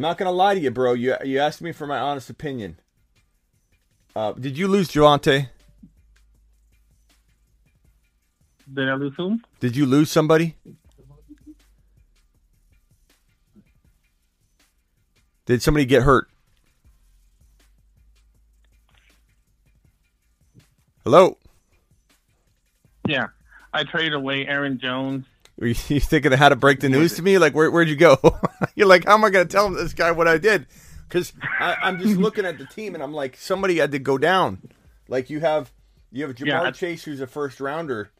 not going to lie to you, bro. You asked me for my honest opinion. Did you lose Javonte? Did I lose whom? Did you lose somebody? Did somebody get hurt? Hello? Yeah. I traded away Aaron Jones. Were you thinking of how to break the news to me? Like, where'd you go? You're like, how am I going to tell this guy what I did? Because I'm just looking at the team, and I'm like, somebody had to go down. Like, you have Ja'Marr Chase, who's a first-rounder,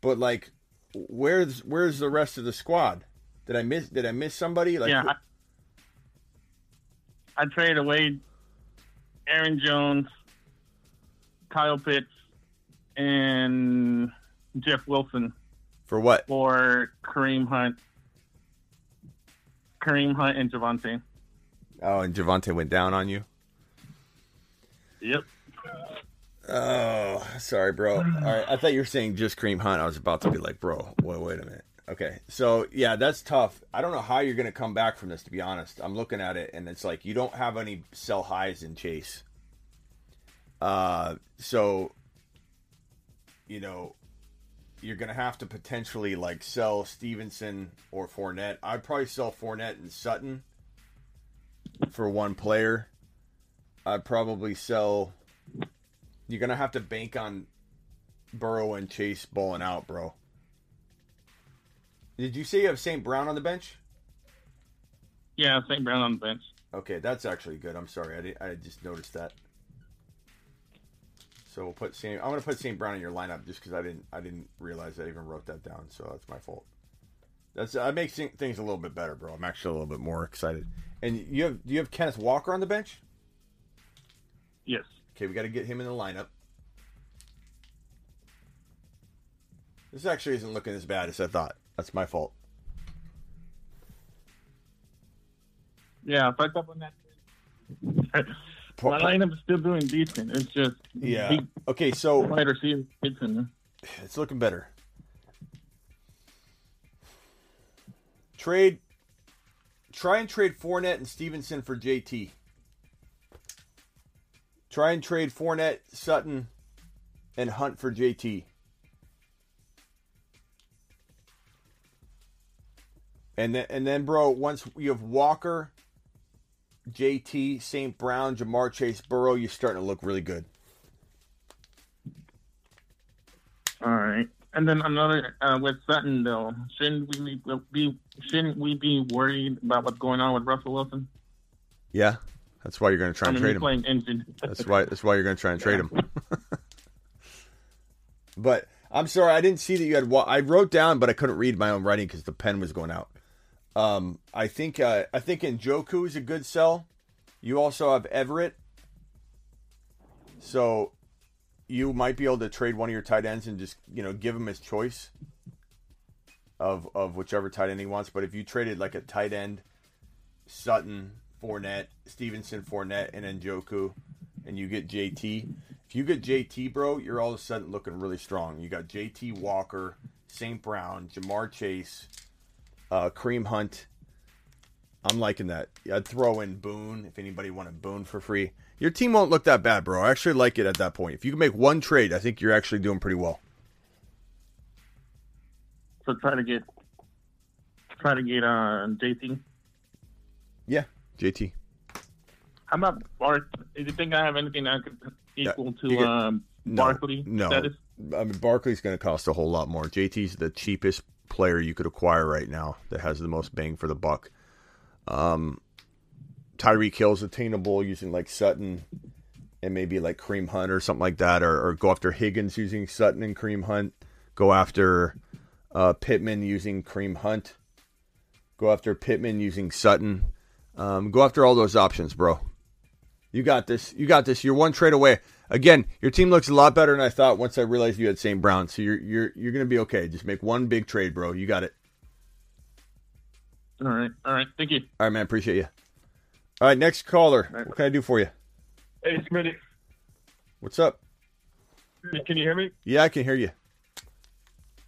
but, like, where's the rest of the squad? Did I miss somebody? Like, yeah, I traded away Aaron Jones, Kyle Pitts, and Jeff Wilson. For what? For Kareem Hunt and Javonte. Oh, and Javonte went down on you? Yep. Oh, sorry, bro. All right, I thought you were saying just Kareem Hunt. I was about to be like, bro, wait a minute. Okay, so, yeah, that's tough. I don't know how you're going to come back from this, to be honest. I'm looking at it, and it's like you don't have any sell highs in Chase. So, you know, you're going to have to potentially, like, sell Stevenson or Fournette. I'd probably sell Fournette and Sutton for one player. I'd probably sell... You're going to have to bank on Burrow and Chase balling out, bro. Did you say you have St. Brown on the bench? Yeah, St. Brown on the bench. Okay, that's actually good. I'm sorry. I just noticed that. So we'll put I'm going to put St. Brown in your lineup just because I didn't realize I even wrote that down. So that's my fault. That makes things a little bit better, bro. I'm actually a little bit more excited. And do you have Kenneth Walker on the bench? Yes. Okay, we got to get him in the lineup. This actually isn't looking as bad as I thought. That's my fault. Yeah, if I up on that. My lineup is still doing decent. It's just okay. So wide receiver, it's looking better. Try and trade Fournette and Stevenson for JT. Try and trade Fournette, Sutton, and Hunt for JT. And then, bro, once you have Walker, JT, St. Brown, Ja'Marr Chase, Burrow, you're starting to look really good. All right, and then another with Sutton though. Shouldn't we be worried about what's going on with Russell Wilson? Yeah, that's why you're going to try and trade him. That's why you're going to try and trade him. But I'm sorry, I didn't see that you had. I wrote down, but I couldn't read my own writing because the pen was going out. I think Njoku is a good sell. You also have Everett. So you might be able to trade one of your tight ends and just, you know, give him his choice of whichever tight end he wants. But if you traded like a tight end, Sutton, Fournette, Stevenson, Fournette, and Njoku, and you get JT. If you get JT, bro, you're all of a sudden looking really strong. You got JT, Walker, St. Brown, Ja'Marr Chase, Kareem Hunt. I'm liking that. I'd throw in Boone if anybody wanted Boone for free. Your team won't look that bad, bro. I actually like it at that point. If you can make one trade, I think you're actually doing pretty well. So try to get JT. Yeah, JT. How about Bark? Do you think I have anything that could equal to Barkley? No. I mean, Barkley's going to cost a whole lot more. JT's the cheapest player you could acquire right now that has the most bang for the buck. Tyreek Hill's attainable using like Sutton and maybe like Kareem Hunt or something like that, or go after Higgins using Sutton and Kareem Hunt. Go after Pittman using Kareem Hunt. Go after Pittman using Sutton. Go after all those options, bro. You got this. You're one trade away. Again, your team looks a lot better than I thought once I realized you had St. Brown. So you're going to be okay. Just make one big trade, bro. You got it. All right. Thank you. All right, man. Appreciate you. All right, next caller. Right. What can I do for you? Hey, it's Smitty. What's up? Can you hear me? Yeah, I can hear you.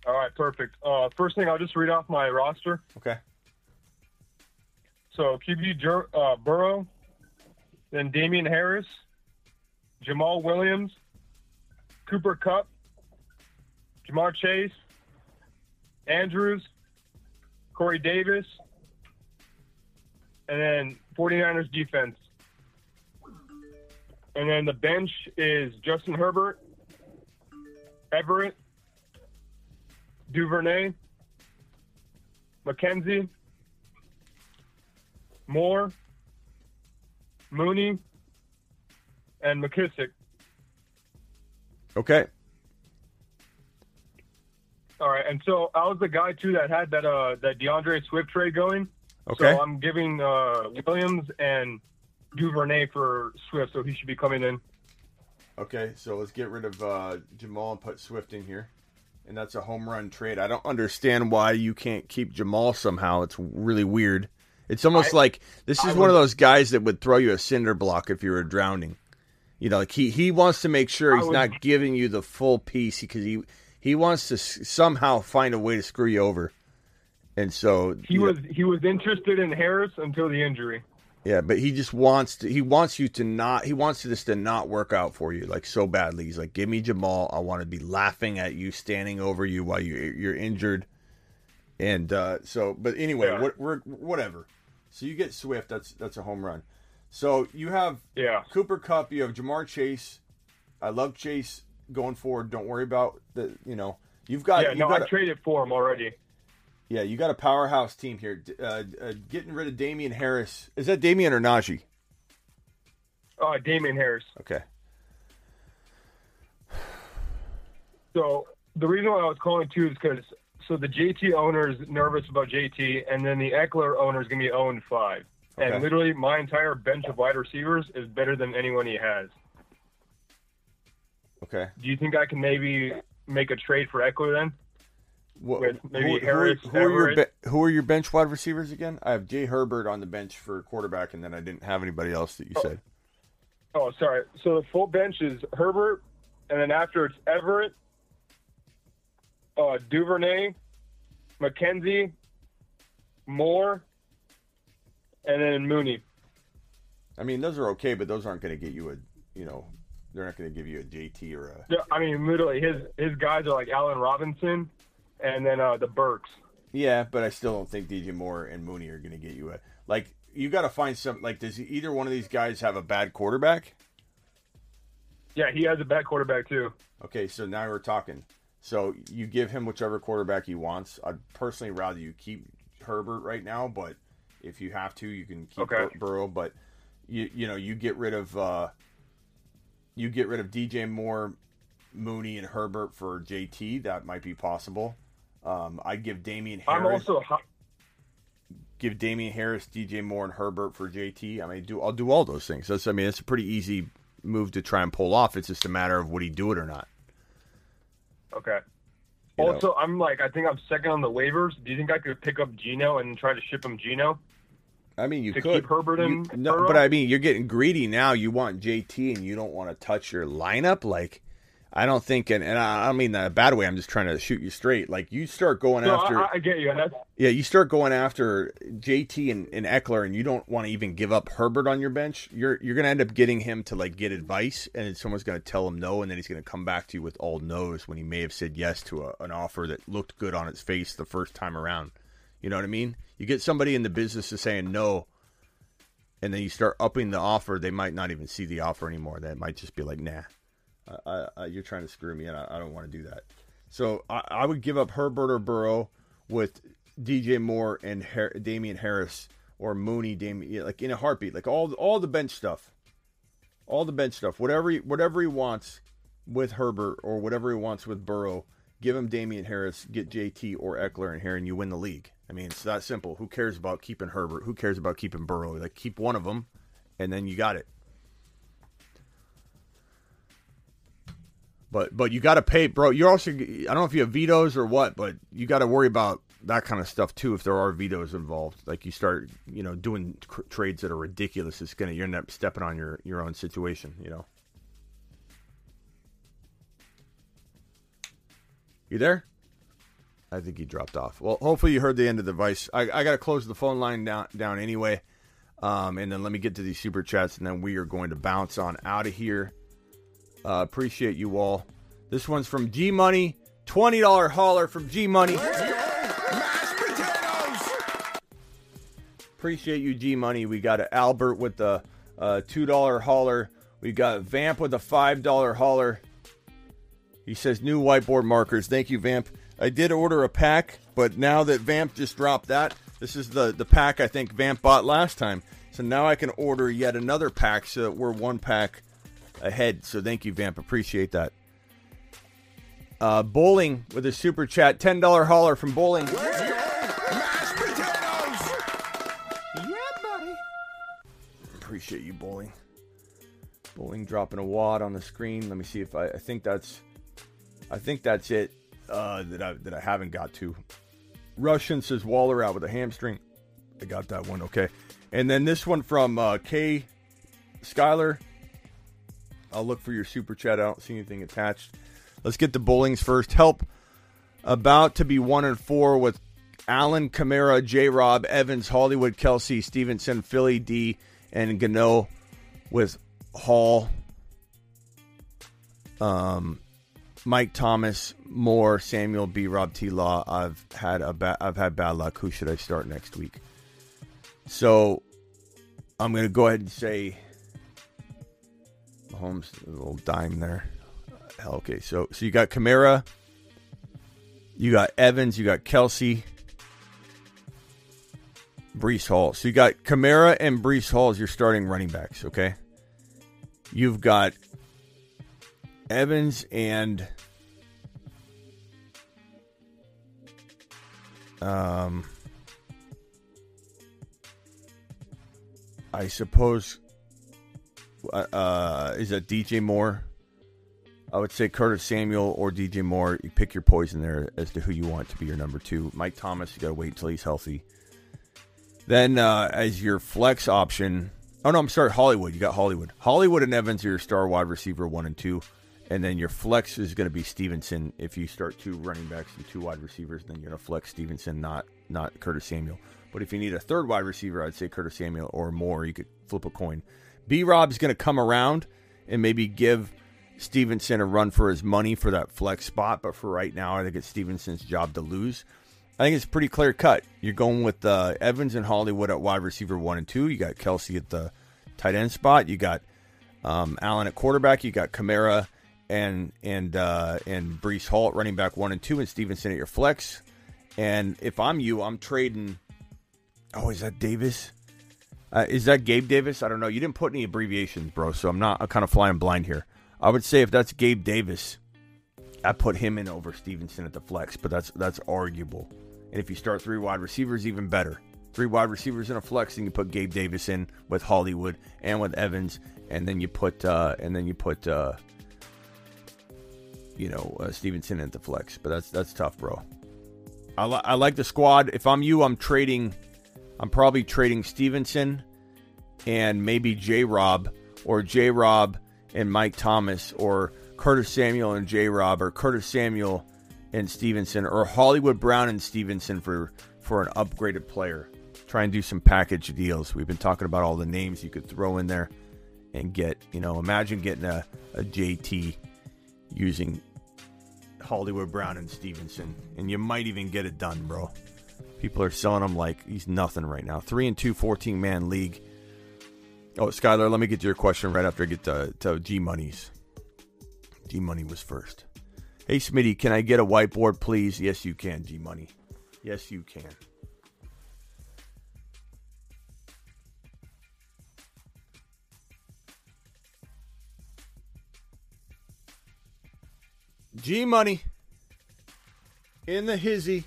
All right, perfect. First thing, I'll just read off my roster. Okay. So QB Burrow, then Damian Harris, Jamal Williams, Cooper Kupp, Ja'Marr Chase, Andrews, Corey Davis, and then 49ers defense. And then the bench is Justin Herbert, Everett, Duvernay, McKenzie, Moore, Mooney, and McKissick. Okay. All right, and so I was the guy, too, that had that DeAndre Swift trade going. Okay. So I'm giving Williams and Duvernay for Swift, so he should be coming in. Okay, so let's get rid of Jamal and put Swift in here. And that's a home run trade. I don't understand why you can't keep Jamal somehow. It's really weird. It's almost like this is one of those guys that would throw you a cinder block if you were drowning. You know, like he wants to make sure he's not giving you the full piece because he wants to somehow find a way to screw you over. And so he was interested in Harris until the injury. Yeah, but he just wants this to not work out for you like so badly. He's like, give me Jamal. I want to be laughing at you, standing over you while you're injured. And but anyway, yeah. Whatever. So you get Swift. That's a home run. So you have Cooper Kupp. You have Ja'Marr Chase. I love Chase going forward. Don't worry about the. You know you've got. Yeah, I traded for him already. Yeah, you got a powerhouse team here. Getting rid of Damian Harris. Is that Damian or Najee? Damian Harris. Okay. So the reason why I was calling too is because. So the JT owner is nervous about JT, and then the Eckler owner is going to be 0-5. Okay. And literally my entire bench of wide receivers is better than anyone he has. Okay. Do you think I can maybe make a trade for Eckler then? Harris, who are your bench wide receivers again? I have Jay Herbert on the bench for quarterback, and then I didn't have anybody else that you said. Oh, sorry. So the full bench is Herbert, and then after it's Everett, Duvernay, McKenzie, Moore, and then Mooney. I mean, those are okay, but those aren't going to get you they're not going to give you a JT or a. Yeah, I mean, literally, his guys are like Allen Robinson, and then the Burks. Yeah, but I still don't think DJ Moore and Mooney are going to get you a like. You got to find some like. Does either one of these guys have a bad quarterback? Yeah, he has a bad quarterback too. Okay, so now we're talking. So you give him whichever quarterback he wants. I'd personally rather you keep Herbert right now, but if you have to, you can keep Burrow. But you get rid of DJ Moore, Mooney, and Herbert for JT. That might be possible. I'd give Damian Harris. Give Damian Harris, DJ Moore, and Herbert for JT. I mean, I'll do all those things. It's a pretty easy move to try and pull off. It's just a matter of would he do it or not. Okay. Also, I think I'm second on the waivers. Do you think I could pick up Geno and try to ship him Geno? I mean, you could. Keep Herbert in. No, but I mean, you're getting greedy now. You want JT and you don't want to touch your lineup. Like, I don't think, and I don't mean that in a bad way. I'm just trying to shoot you straight. Like, you start going after. I get you. You start going after JT and Eckler, and you don't want to even give up Herbert on your bench. You're going to end up getting him to like get advice, and then someone's going to tell him no, and then he's going to come back to you with all no's when he may have said yes to an offer that looked good on its face the first time around. You know what I mean? You get somebody in the business of saying no, and then you start upping the offer. They might not even see the offer anymore. That might just be like, nah. You're trying to screw me, and I don't want to do that. So I would give up Herbert or Burrow with DJ Moore and Damian Harris or Mooney, like in a heartbeat, like all the bench stuff, whatever he wants with Herbert or whatever he wants with Burrow, give him Damian Harris, get JT or Eckler in here, and you win the league. I mean, it's that simple. Who cares about keeping Herbert? Who cares about keeping Burrow? Like keep one of them, and then you got it. But you got to pay, bro. You're also, I don't know if you have vetoes or what, but you got to worry about that kind of stuff too. If there are vetoes involved, like you start, doing trades that are ridiculous, you end up stepping on your own situation, You there? I think he dropped off. Well, hopefully you heard the end of the advice. I got to close the phone line down anyway. And then let me get to these super chats, and then we are going to bounce on out of here. Appreciate you all. This one's from G Money. $20 hauler from G Money. Mashed potatoes. Appreciate you, G Money. We got Albert with the $2 hauler. We got Vamp with a $5 hauler. He says new whiteboard markers. Thank you, Vamp. I did order a pack, but now that Vamp just dropped that, this is the pack I think Vamp bought last time. So now I can order yet another pack so that we're one pack ahead. So thank you, Vamp. Appreciate that. Bowling with a super chat. $10 hauler from Bowling. Mashed potatoes. Yeah, buddy. Appreciate you, Bowling. Bowling dropping a wad on the screen. Let me see if I think that's... I think that's it that I haven't got to. Russian says Waller out with a hamstring. I got that one, okay. And then this one from K. Skyler. I'll look for your super chat. I don't see anything attached. Let's get the Bowlings first. Help about to be 1-4 with Allen, Kamara, J. Rob, Evans, Hollywood, Kelsey, Stevenson, Philly, D, and Gano with Hall, Mike Thomas, Moore, Samuel, B Rob, T Law. I've had bad luck. Who should I start next week? So I'm gonna go ahead and say Mahomes, a little dime there. Okay, so you got Kamara, you got Evans, you got Kelsey, Breece Hall. So you got Kamara and Breece Hall as your starting running backs, okay? You've got Evans and I suppose is that DJ Moore? I would say Curtis Samuel or DJ Moore. You pick your poison there as to who you want to be your number two. Mike Thomas, you got to wait until he's healthy. Then as your flex option, oh no, I'm sorry, Hollywood. You got Hollywood. Hollywood and Evans are your star wide receiver 1 and 2. And then your flex is going to be Stevenson. If you start 2 running backs and 2 wide receivers, then you're going to flex Stevenson, not Curtis Samuel. But if you need a third wide receiver, I'd say Curtis Samuel or Moore. You could flip a coin. B Rob's going to come around and maybe give Stevenson a run for his money for that flex spot. But for right now, I think it's Stevenson's job to lose. I think it's pretty clear cut. You're going with Evans and Hollywood at wide receiver 1 and 2. You got Kelsey at the tight end spot. You got Allen at quarterback. You got Kamara and Breece Hall at running back 1 and 2, and Stevenson at your flex. And if I'm you, I'm trading. Oh, is that Davis? Is that Gabe Davis? I don't know. You didn't put any abbreviations, bro. So I'm kind of flying blind here. I would say if that's Gabe Davis, I put him in over Stevenson at the flex, but that's arguable. And if you start 3 wide receivers, even better. 3 wide receivers in a flex, and you put Gabe Davis in with Hollywood and with Evans, and then you put Stevenson in the flex. But that's tough, bro. I like the squad. If I'm you, I'm probably trading Stevenson and maybe J-Rob and Mike Thomas, or Curtis Samuel and J-Rob, or Curtis Samuel and Stevenson, or Hollywood Brown and Stevenson for an upgraded player. Try and do some package deals. We've been talking about all the names you could throw in there and get, imagine getting a JT using Hollywood Brown and Stevenson, and you might even get it done, bro. People are selling him like he's nothing right now. 3-2, 14-man league. Oh, Skylar, let me get to your question right after I get to G-Money's. G-Money was first. Hey, Smitty, can I get a whiteboard, please? Yes, you can, G-Money. Yes, you can. G-Money in the hizzy.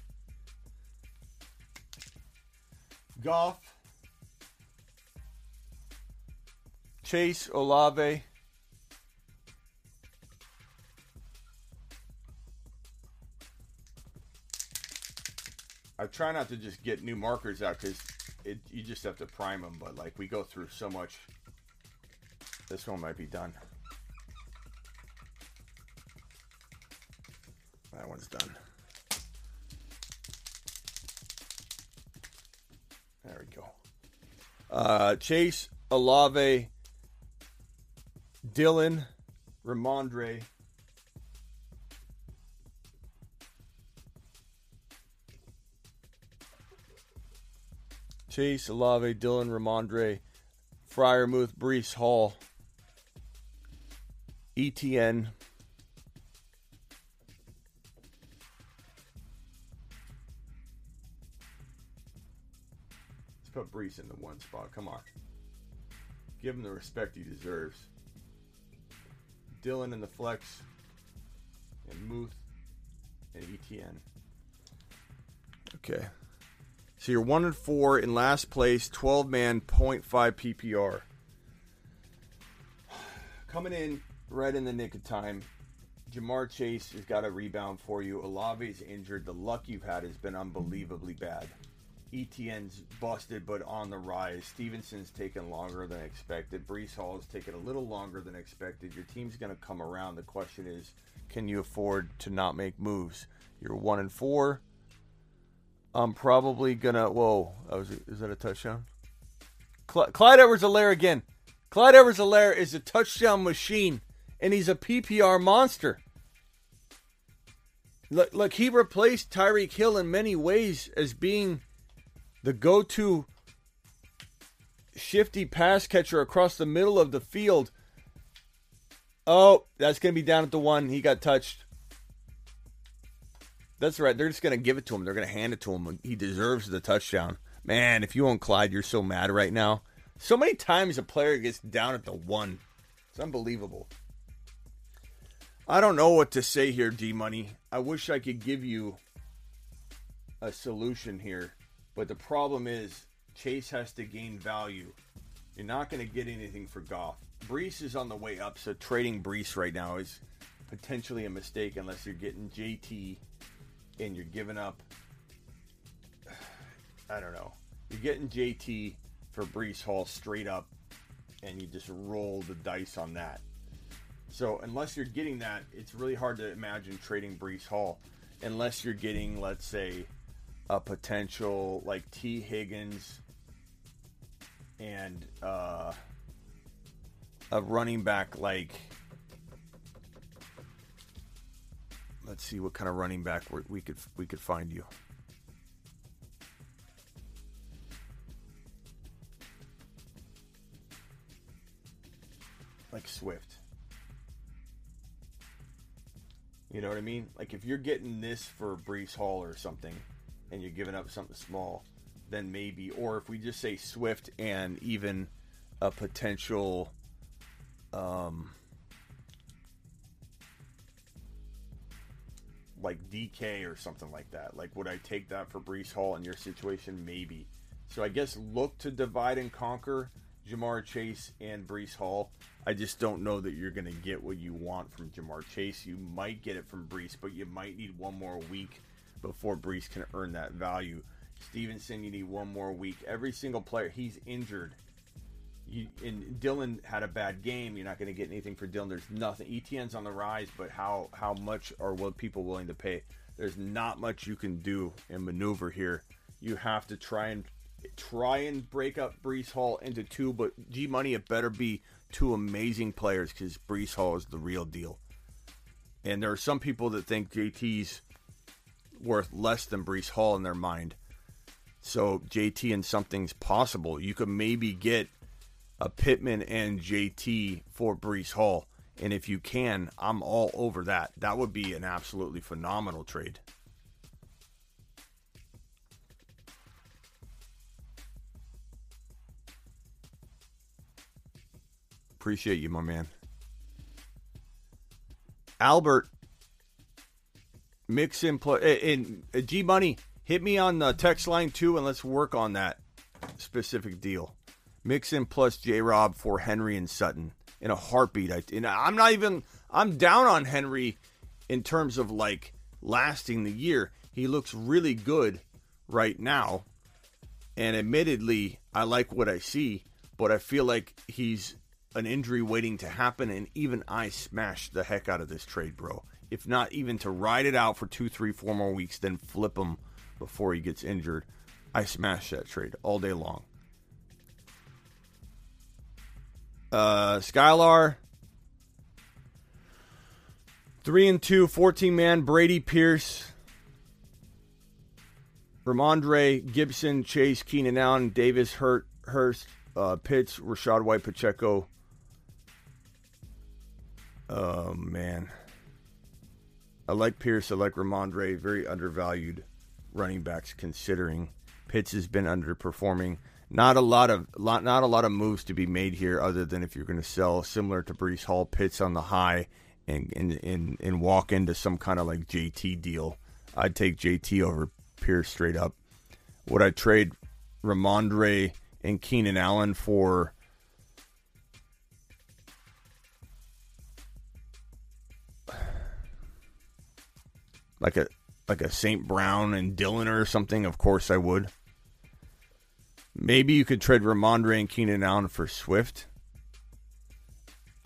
Goff. Chase, Olave, I try not to just get new markers out because you just have to prime them, but like we go through so much. This one might be done. That one's done. Chase, Olave, Dillon, Ramondre. Chase, Olave, Dillon, Ramondre, Freiermuth, Breece Hall, ETN, put Breece in the one spot. Come on. Give him the respect he deserves. Dillon in the flex. And Muth. And ETN. Okay. So you're 1-4 in last place. 12-man, 0.5 PPR. Coming in right in the nick of time. Ja'Marr Chase has got a rebound for you. Olave's injured. The luck you've had has been unbelievably bad. ETN's busted but on the rise. Stevenson's taken longer than expected. Breece Hall's taken a little longer than expected. Your team's going to come around. The question is, can you afford to not make moves? You're 1-4. I'm probably going to... Whoa. Is that a touchdown? Clyde Edwards-Helaire again. Clyde Edwards-Helaire is a touchdown machine, and he's a PPR monster. Look, he replaced Tyreek Hill in many ways as being... the go-to shifty pass catcher across the middle of the field. Oh, that's going to be down at the one. He got touched. That's right. They're just going to give it to him. They're going to hand it to him. He deserves the touchdown. Man, if you own Clyde, you're so mad right now. So many times a player gets down at the one. It's unbelievable. I don't know what to say here, D-Money. I wish I could give you a solution here. But the problem is, Chase has to gain value. You're not going to get anything for Goff. Breece is on the way up, so trading Breece right now is potentially a mistake unless you're getting JT and you're giving up... I don't know. You're getting JT for Breece Hall straight up, and you just roll the dice on that. So unless you're getting that, it's really hard to imagine trading Breece Hall unless you're getting, let's say... a potential like T. Higgins and a running back like, let's see what kind of running back we could find you. Like Swift. You know what I mean? Like if you're getting this for Breece Hall or something, and you're giving up something small, then maybe. Or if we just say Swift and even a potential like DK or something like that. Like, would I take that for Breece Hall in your situation? Maybe. So I guess look to divide and conquer Ja'Marr Chase and Breece Hall. I just don't know that you're going to get what you want from Ja'Marr Chase. You might get it from Breece, but you might need one more week before Breece can earn that value. Stevenson, you need one more week. Every single player, he's injured. And Dillon had a bad game. You're not going to get anything for Dillon. There's nothing. ETN's on the rise, but how much are people willing to pay? There's not much you can do and maneuver here. You have to try and break up Breece Hall into two, but G-Money, it better be two amazing players because Breece Hall is the real deal. And there are some people that think JT's worth less than Breece Hall in their mind. So JT and something's possible. You could maybe get a Pittman and JT for Breece Hall. And if you can, I'm all over that. That would be an absolutely phenomenal trade. Appreciate you, my man. Albert. Mix in play and G Money, hit me on the text line too, and let's work on that specific deal. Mix in plus J Rob for Henry and Sutton in a heartbeat. I'm down on Henry in terms of like lasting the year. He looks really good right now, and admittedly, I like what I see, but I feel like he's an injury waiting to happen. And even I smashed the heck out of this trade, bro. If not even to ride it out for 2, 3, 4 more weeks, then flip him before he gets injured. I smash that trade all day long. Skylar. 3-2, 14-man, Brady, Pierce, Ramondre, Gibson, Chase, Keenan Allen, Davis, Hurst, Pitts, Rashad White, Pacheco. Oh, man. I like Pierce. I like Ramondre. Very undervalued running backs considering. Pitts has been underperforming. Not a lot of moves to be made here other than if you're going to sell, similar to Breece Hall, Pitts on the high and walk into some kind of like JT deal. I'd take JT over Pierce straight up. Would I trade Ramondre and Keenan Allen for like a St. Brown and Dillon or something? Of course I would. Maybe you could trade Ramondre and Keenan Allen for Swift.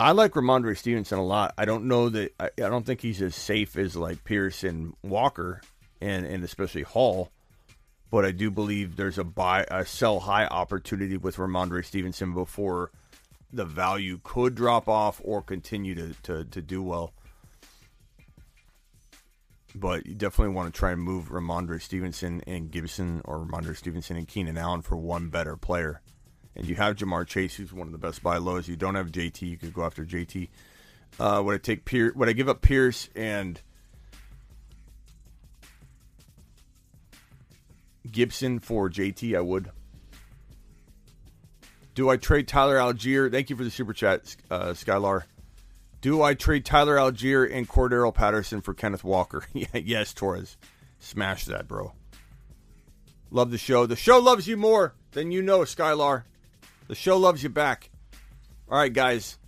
I like Ramondre Stevenson a lot. I don't know that I don't think he's as safe as like Pierce and Walker and especially Hall, but I do believe there's a sell high opportunity with Ramondre Stevenson before the value could drop off or continue to do well. But you definitely want to try and move Ramondre Stevenson and Gibson, or Ramondre Stevenson and Keenan Allen, for one better player. And you have Ja'Marr Chase, who's one of the best buy lows. You don't have JT. You could go after JT. Would I take Pierce? Would I give up Pierce and Gibson for JT? I would. Do I trade Tyler Algier? Thank you for the super chat, Skylar. Do I trade Tyler Algier and Cordero Patterson for Kenneth Walker? Yes, Torres. Smash that, bro. Love the show. The show loves you more than you know, Skylar. The show loves you back. All right, guys.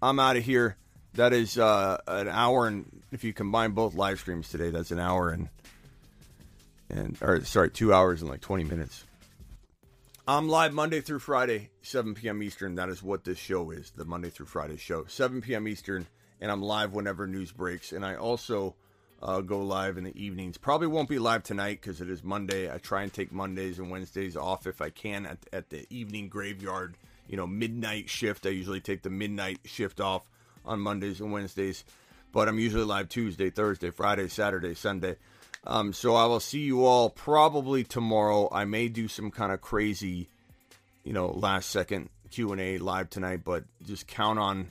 I'm out of here. That is an hour, and if you combine both live streams today, that's an hour and 2 hours and like 20 minutes. I'm live Monday through Friday, 7 p.m. Eastern. That is what this show is, the Monday through Friday show, 7 p.m. Eastern, and I'm live whenever news breaks. And I also go live in the evenings. Probably won't be live tonight because it is Monday. I try and take Mondays and Wednesdays off if I can at the evening graveyard, midnight shift. I usually take the midnight shift off on Mondays and Wednesdays, but I'm usually live Tuesday, Thursday, Friday, Saturday, Sunday. So I will see you all probably tomorrow. I may do some kind of crazy, last second Q&A live tonight, but just count on,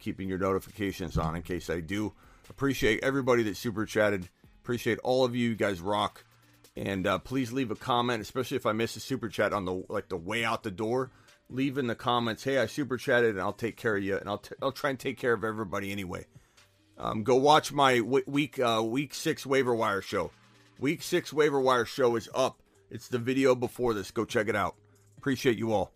keeping your notifications on in case I do. Appreciate everybody that super chatted. Appreciate all of you. You guys rock. And please leave a comment, especially if I miss a super chat on the way out the door. Leave in the comments, hey, I super chatted and I'll take care of you. And I'll try and take care of everybody anyway. Go watch my week 6 waiver wire show. Week 6 waiver wire show is up. It's the video before this. Go check it out. Appreciate you all.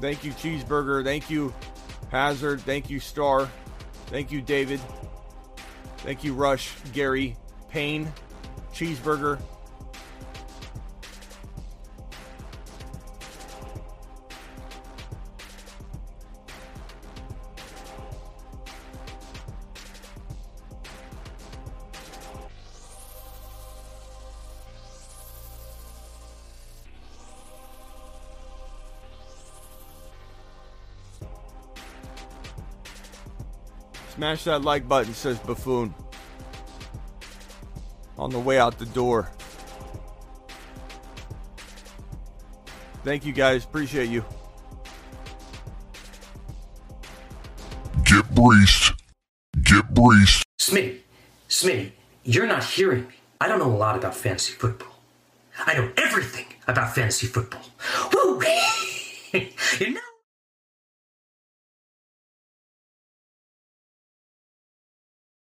Thank you, Cheeseburger. Thank you, Hazard. Thank you, Star. Thank you, David. Thank you, Rush, Gary, Payne, Cheeseburger. Smash that like button, says Buffoon. On the way out the door. Thank you guys. Appreciate you. Get Breece. Get Breece. Smitty, you're not hearing me. I don't know a lot about fantasy football. I know everything about fantasy football. Woo! You know?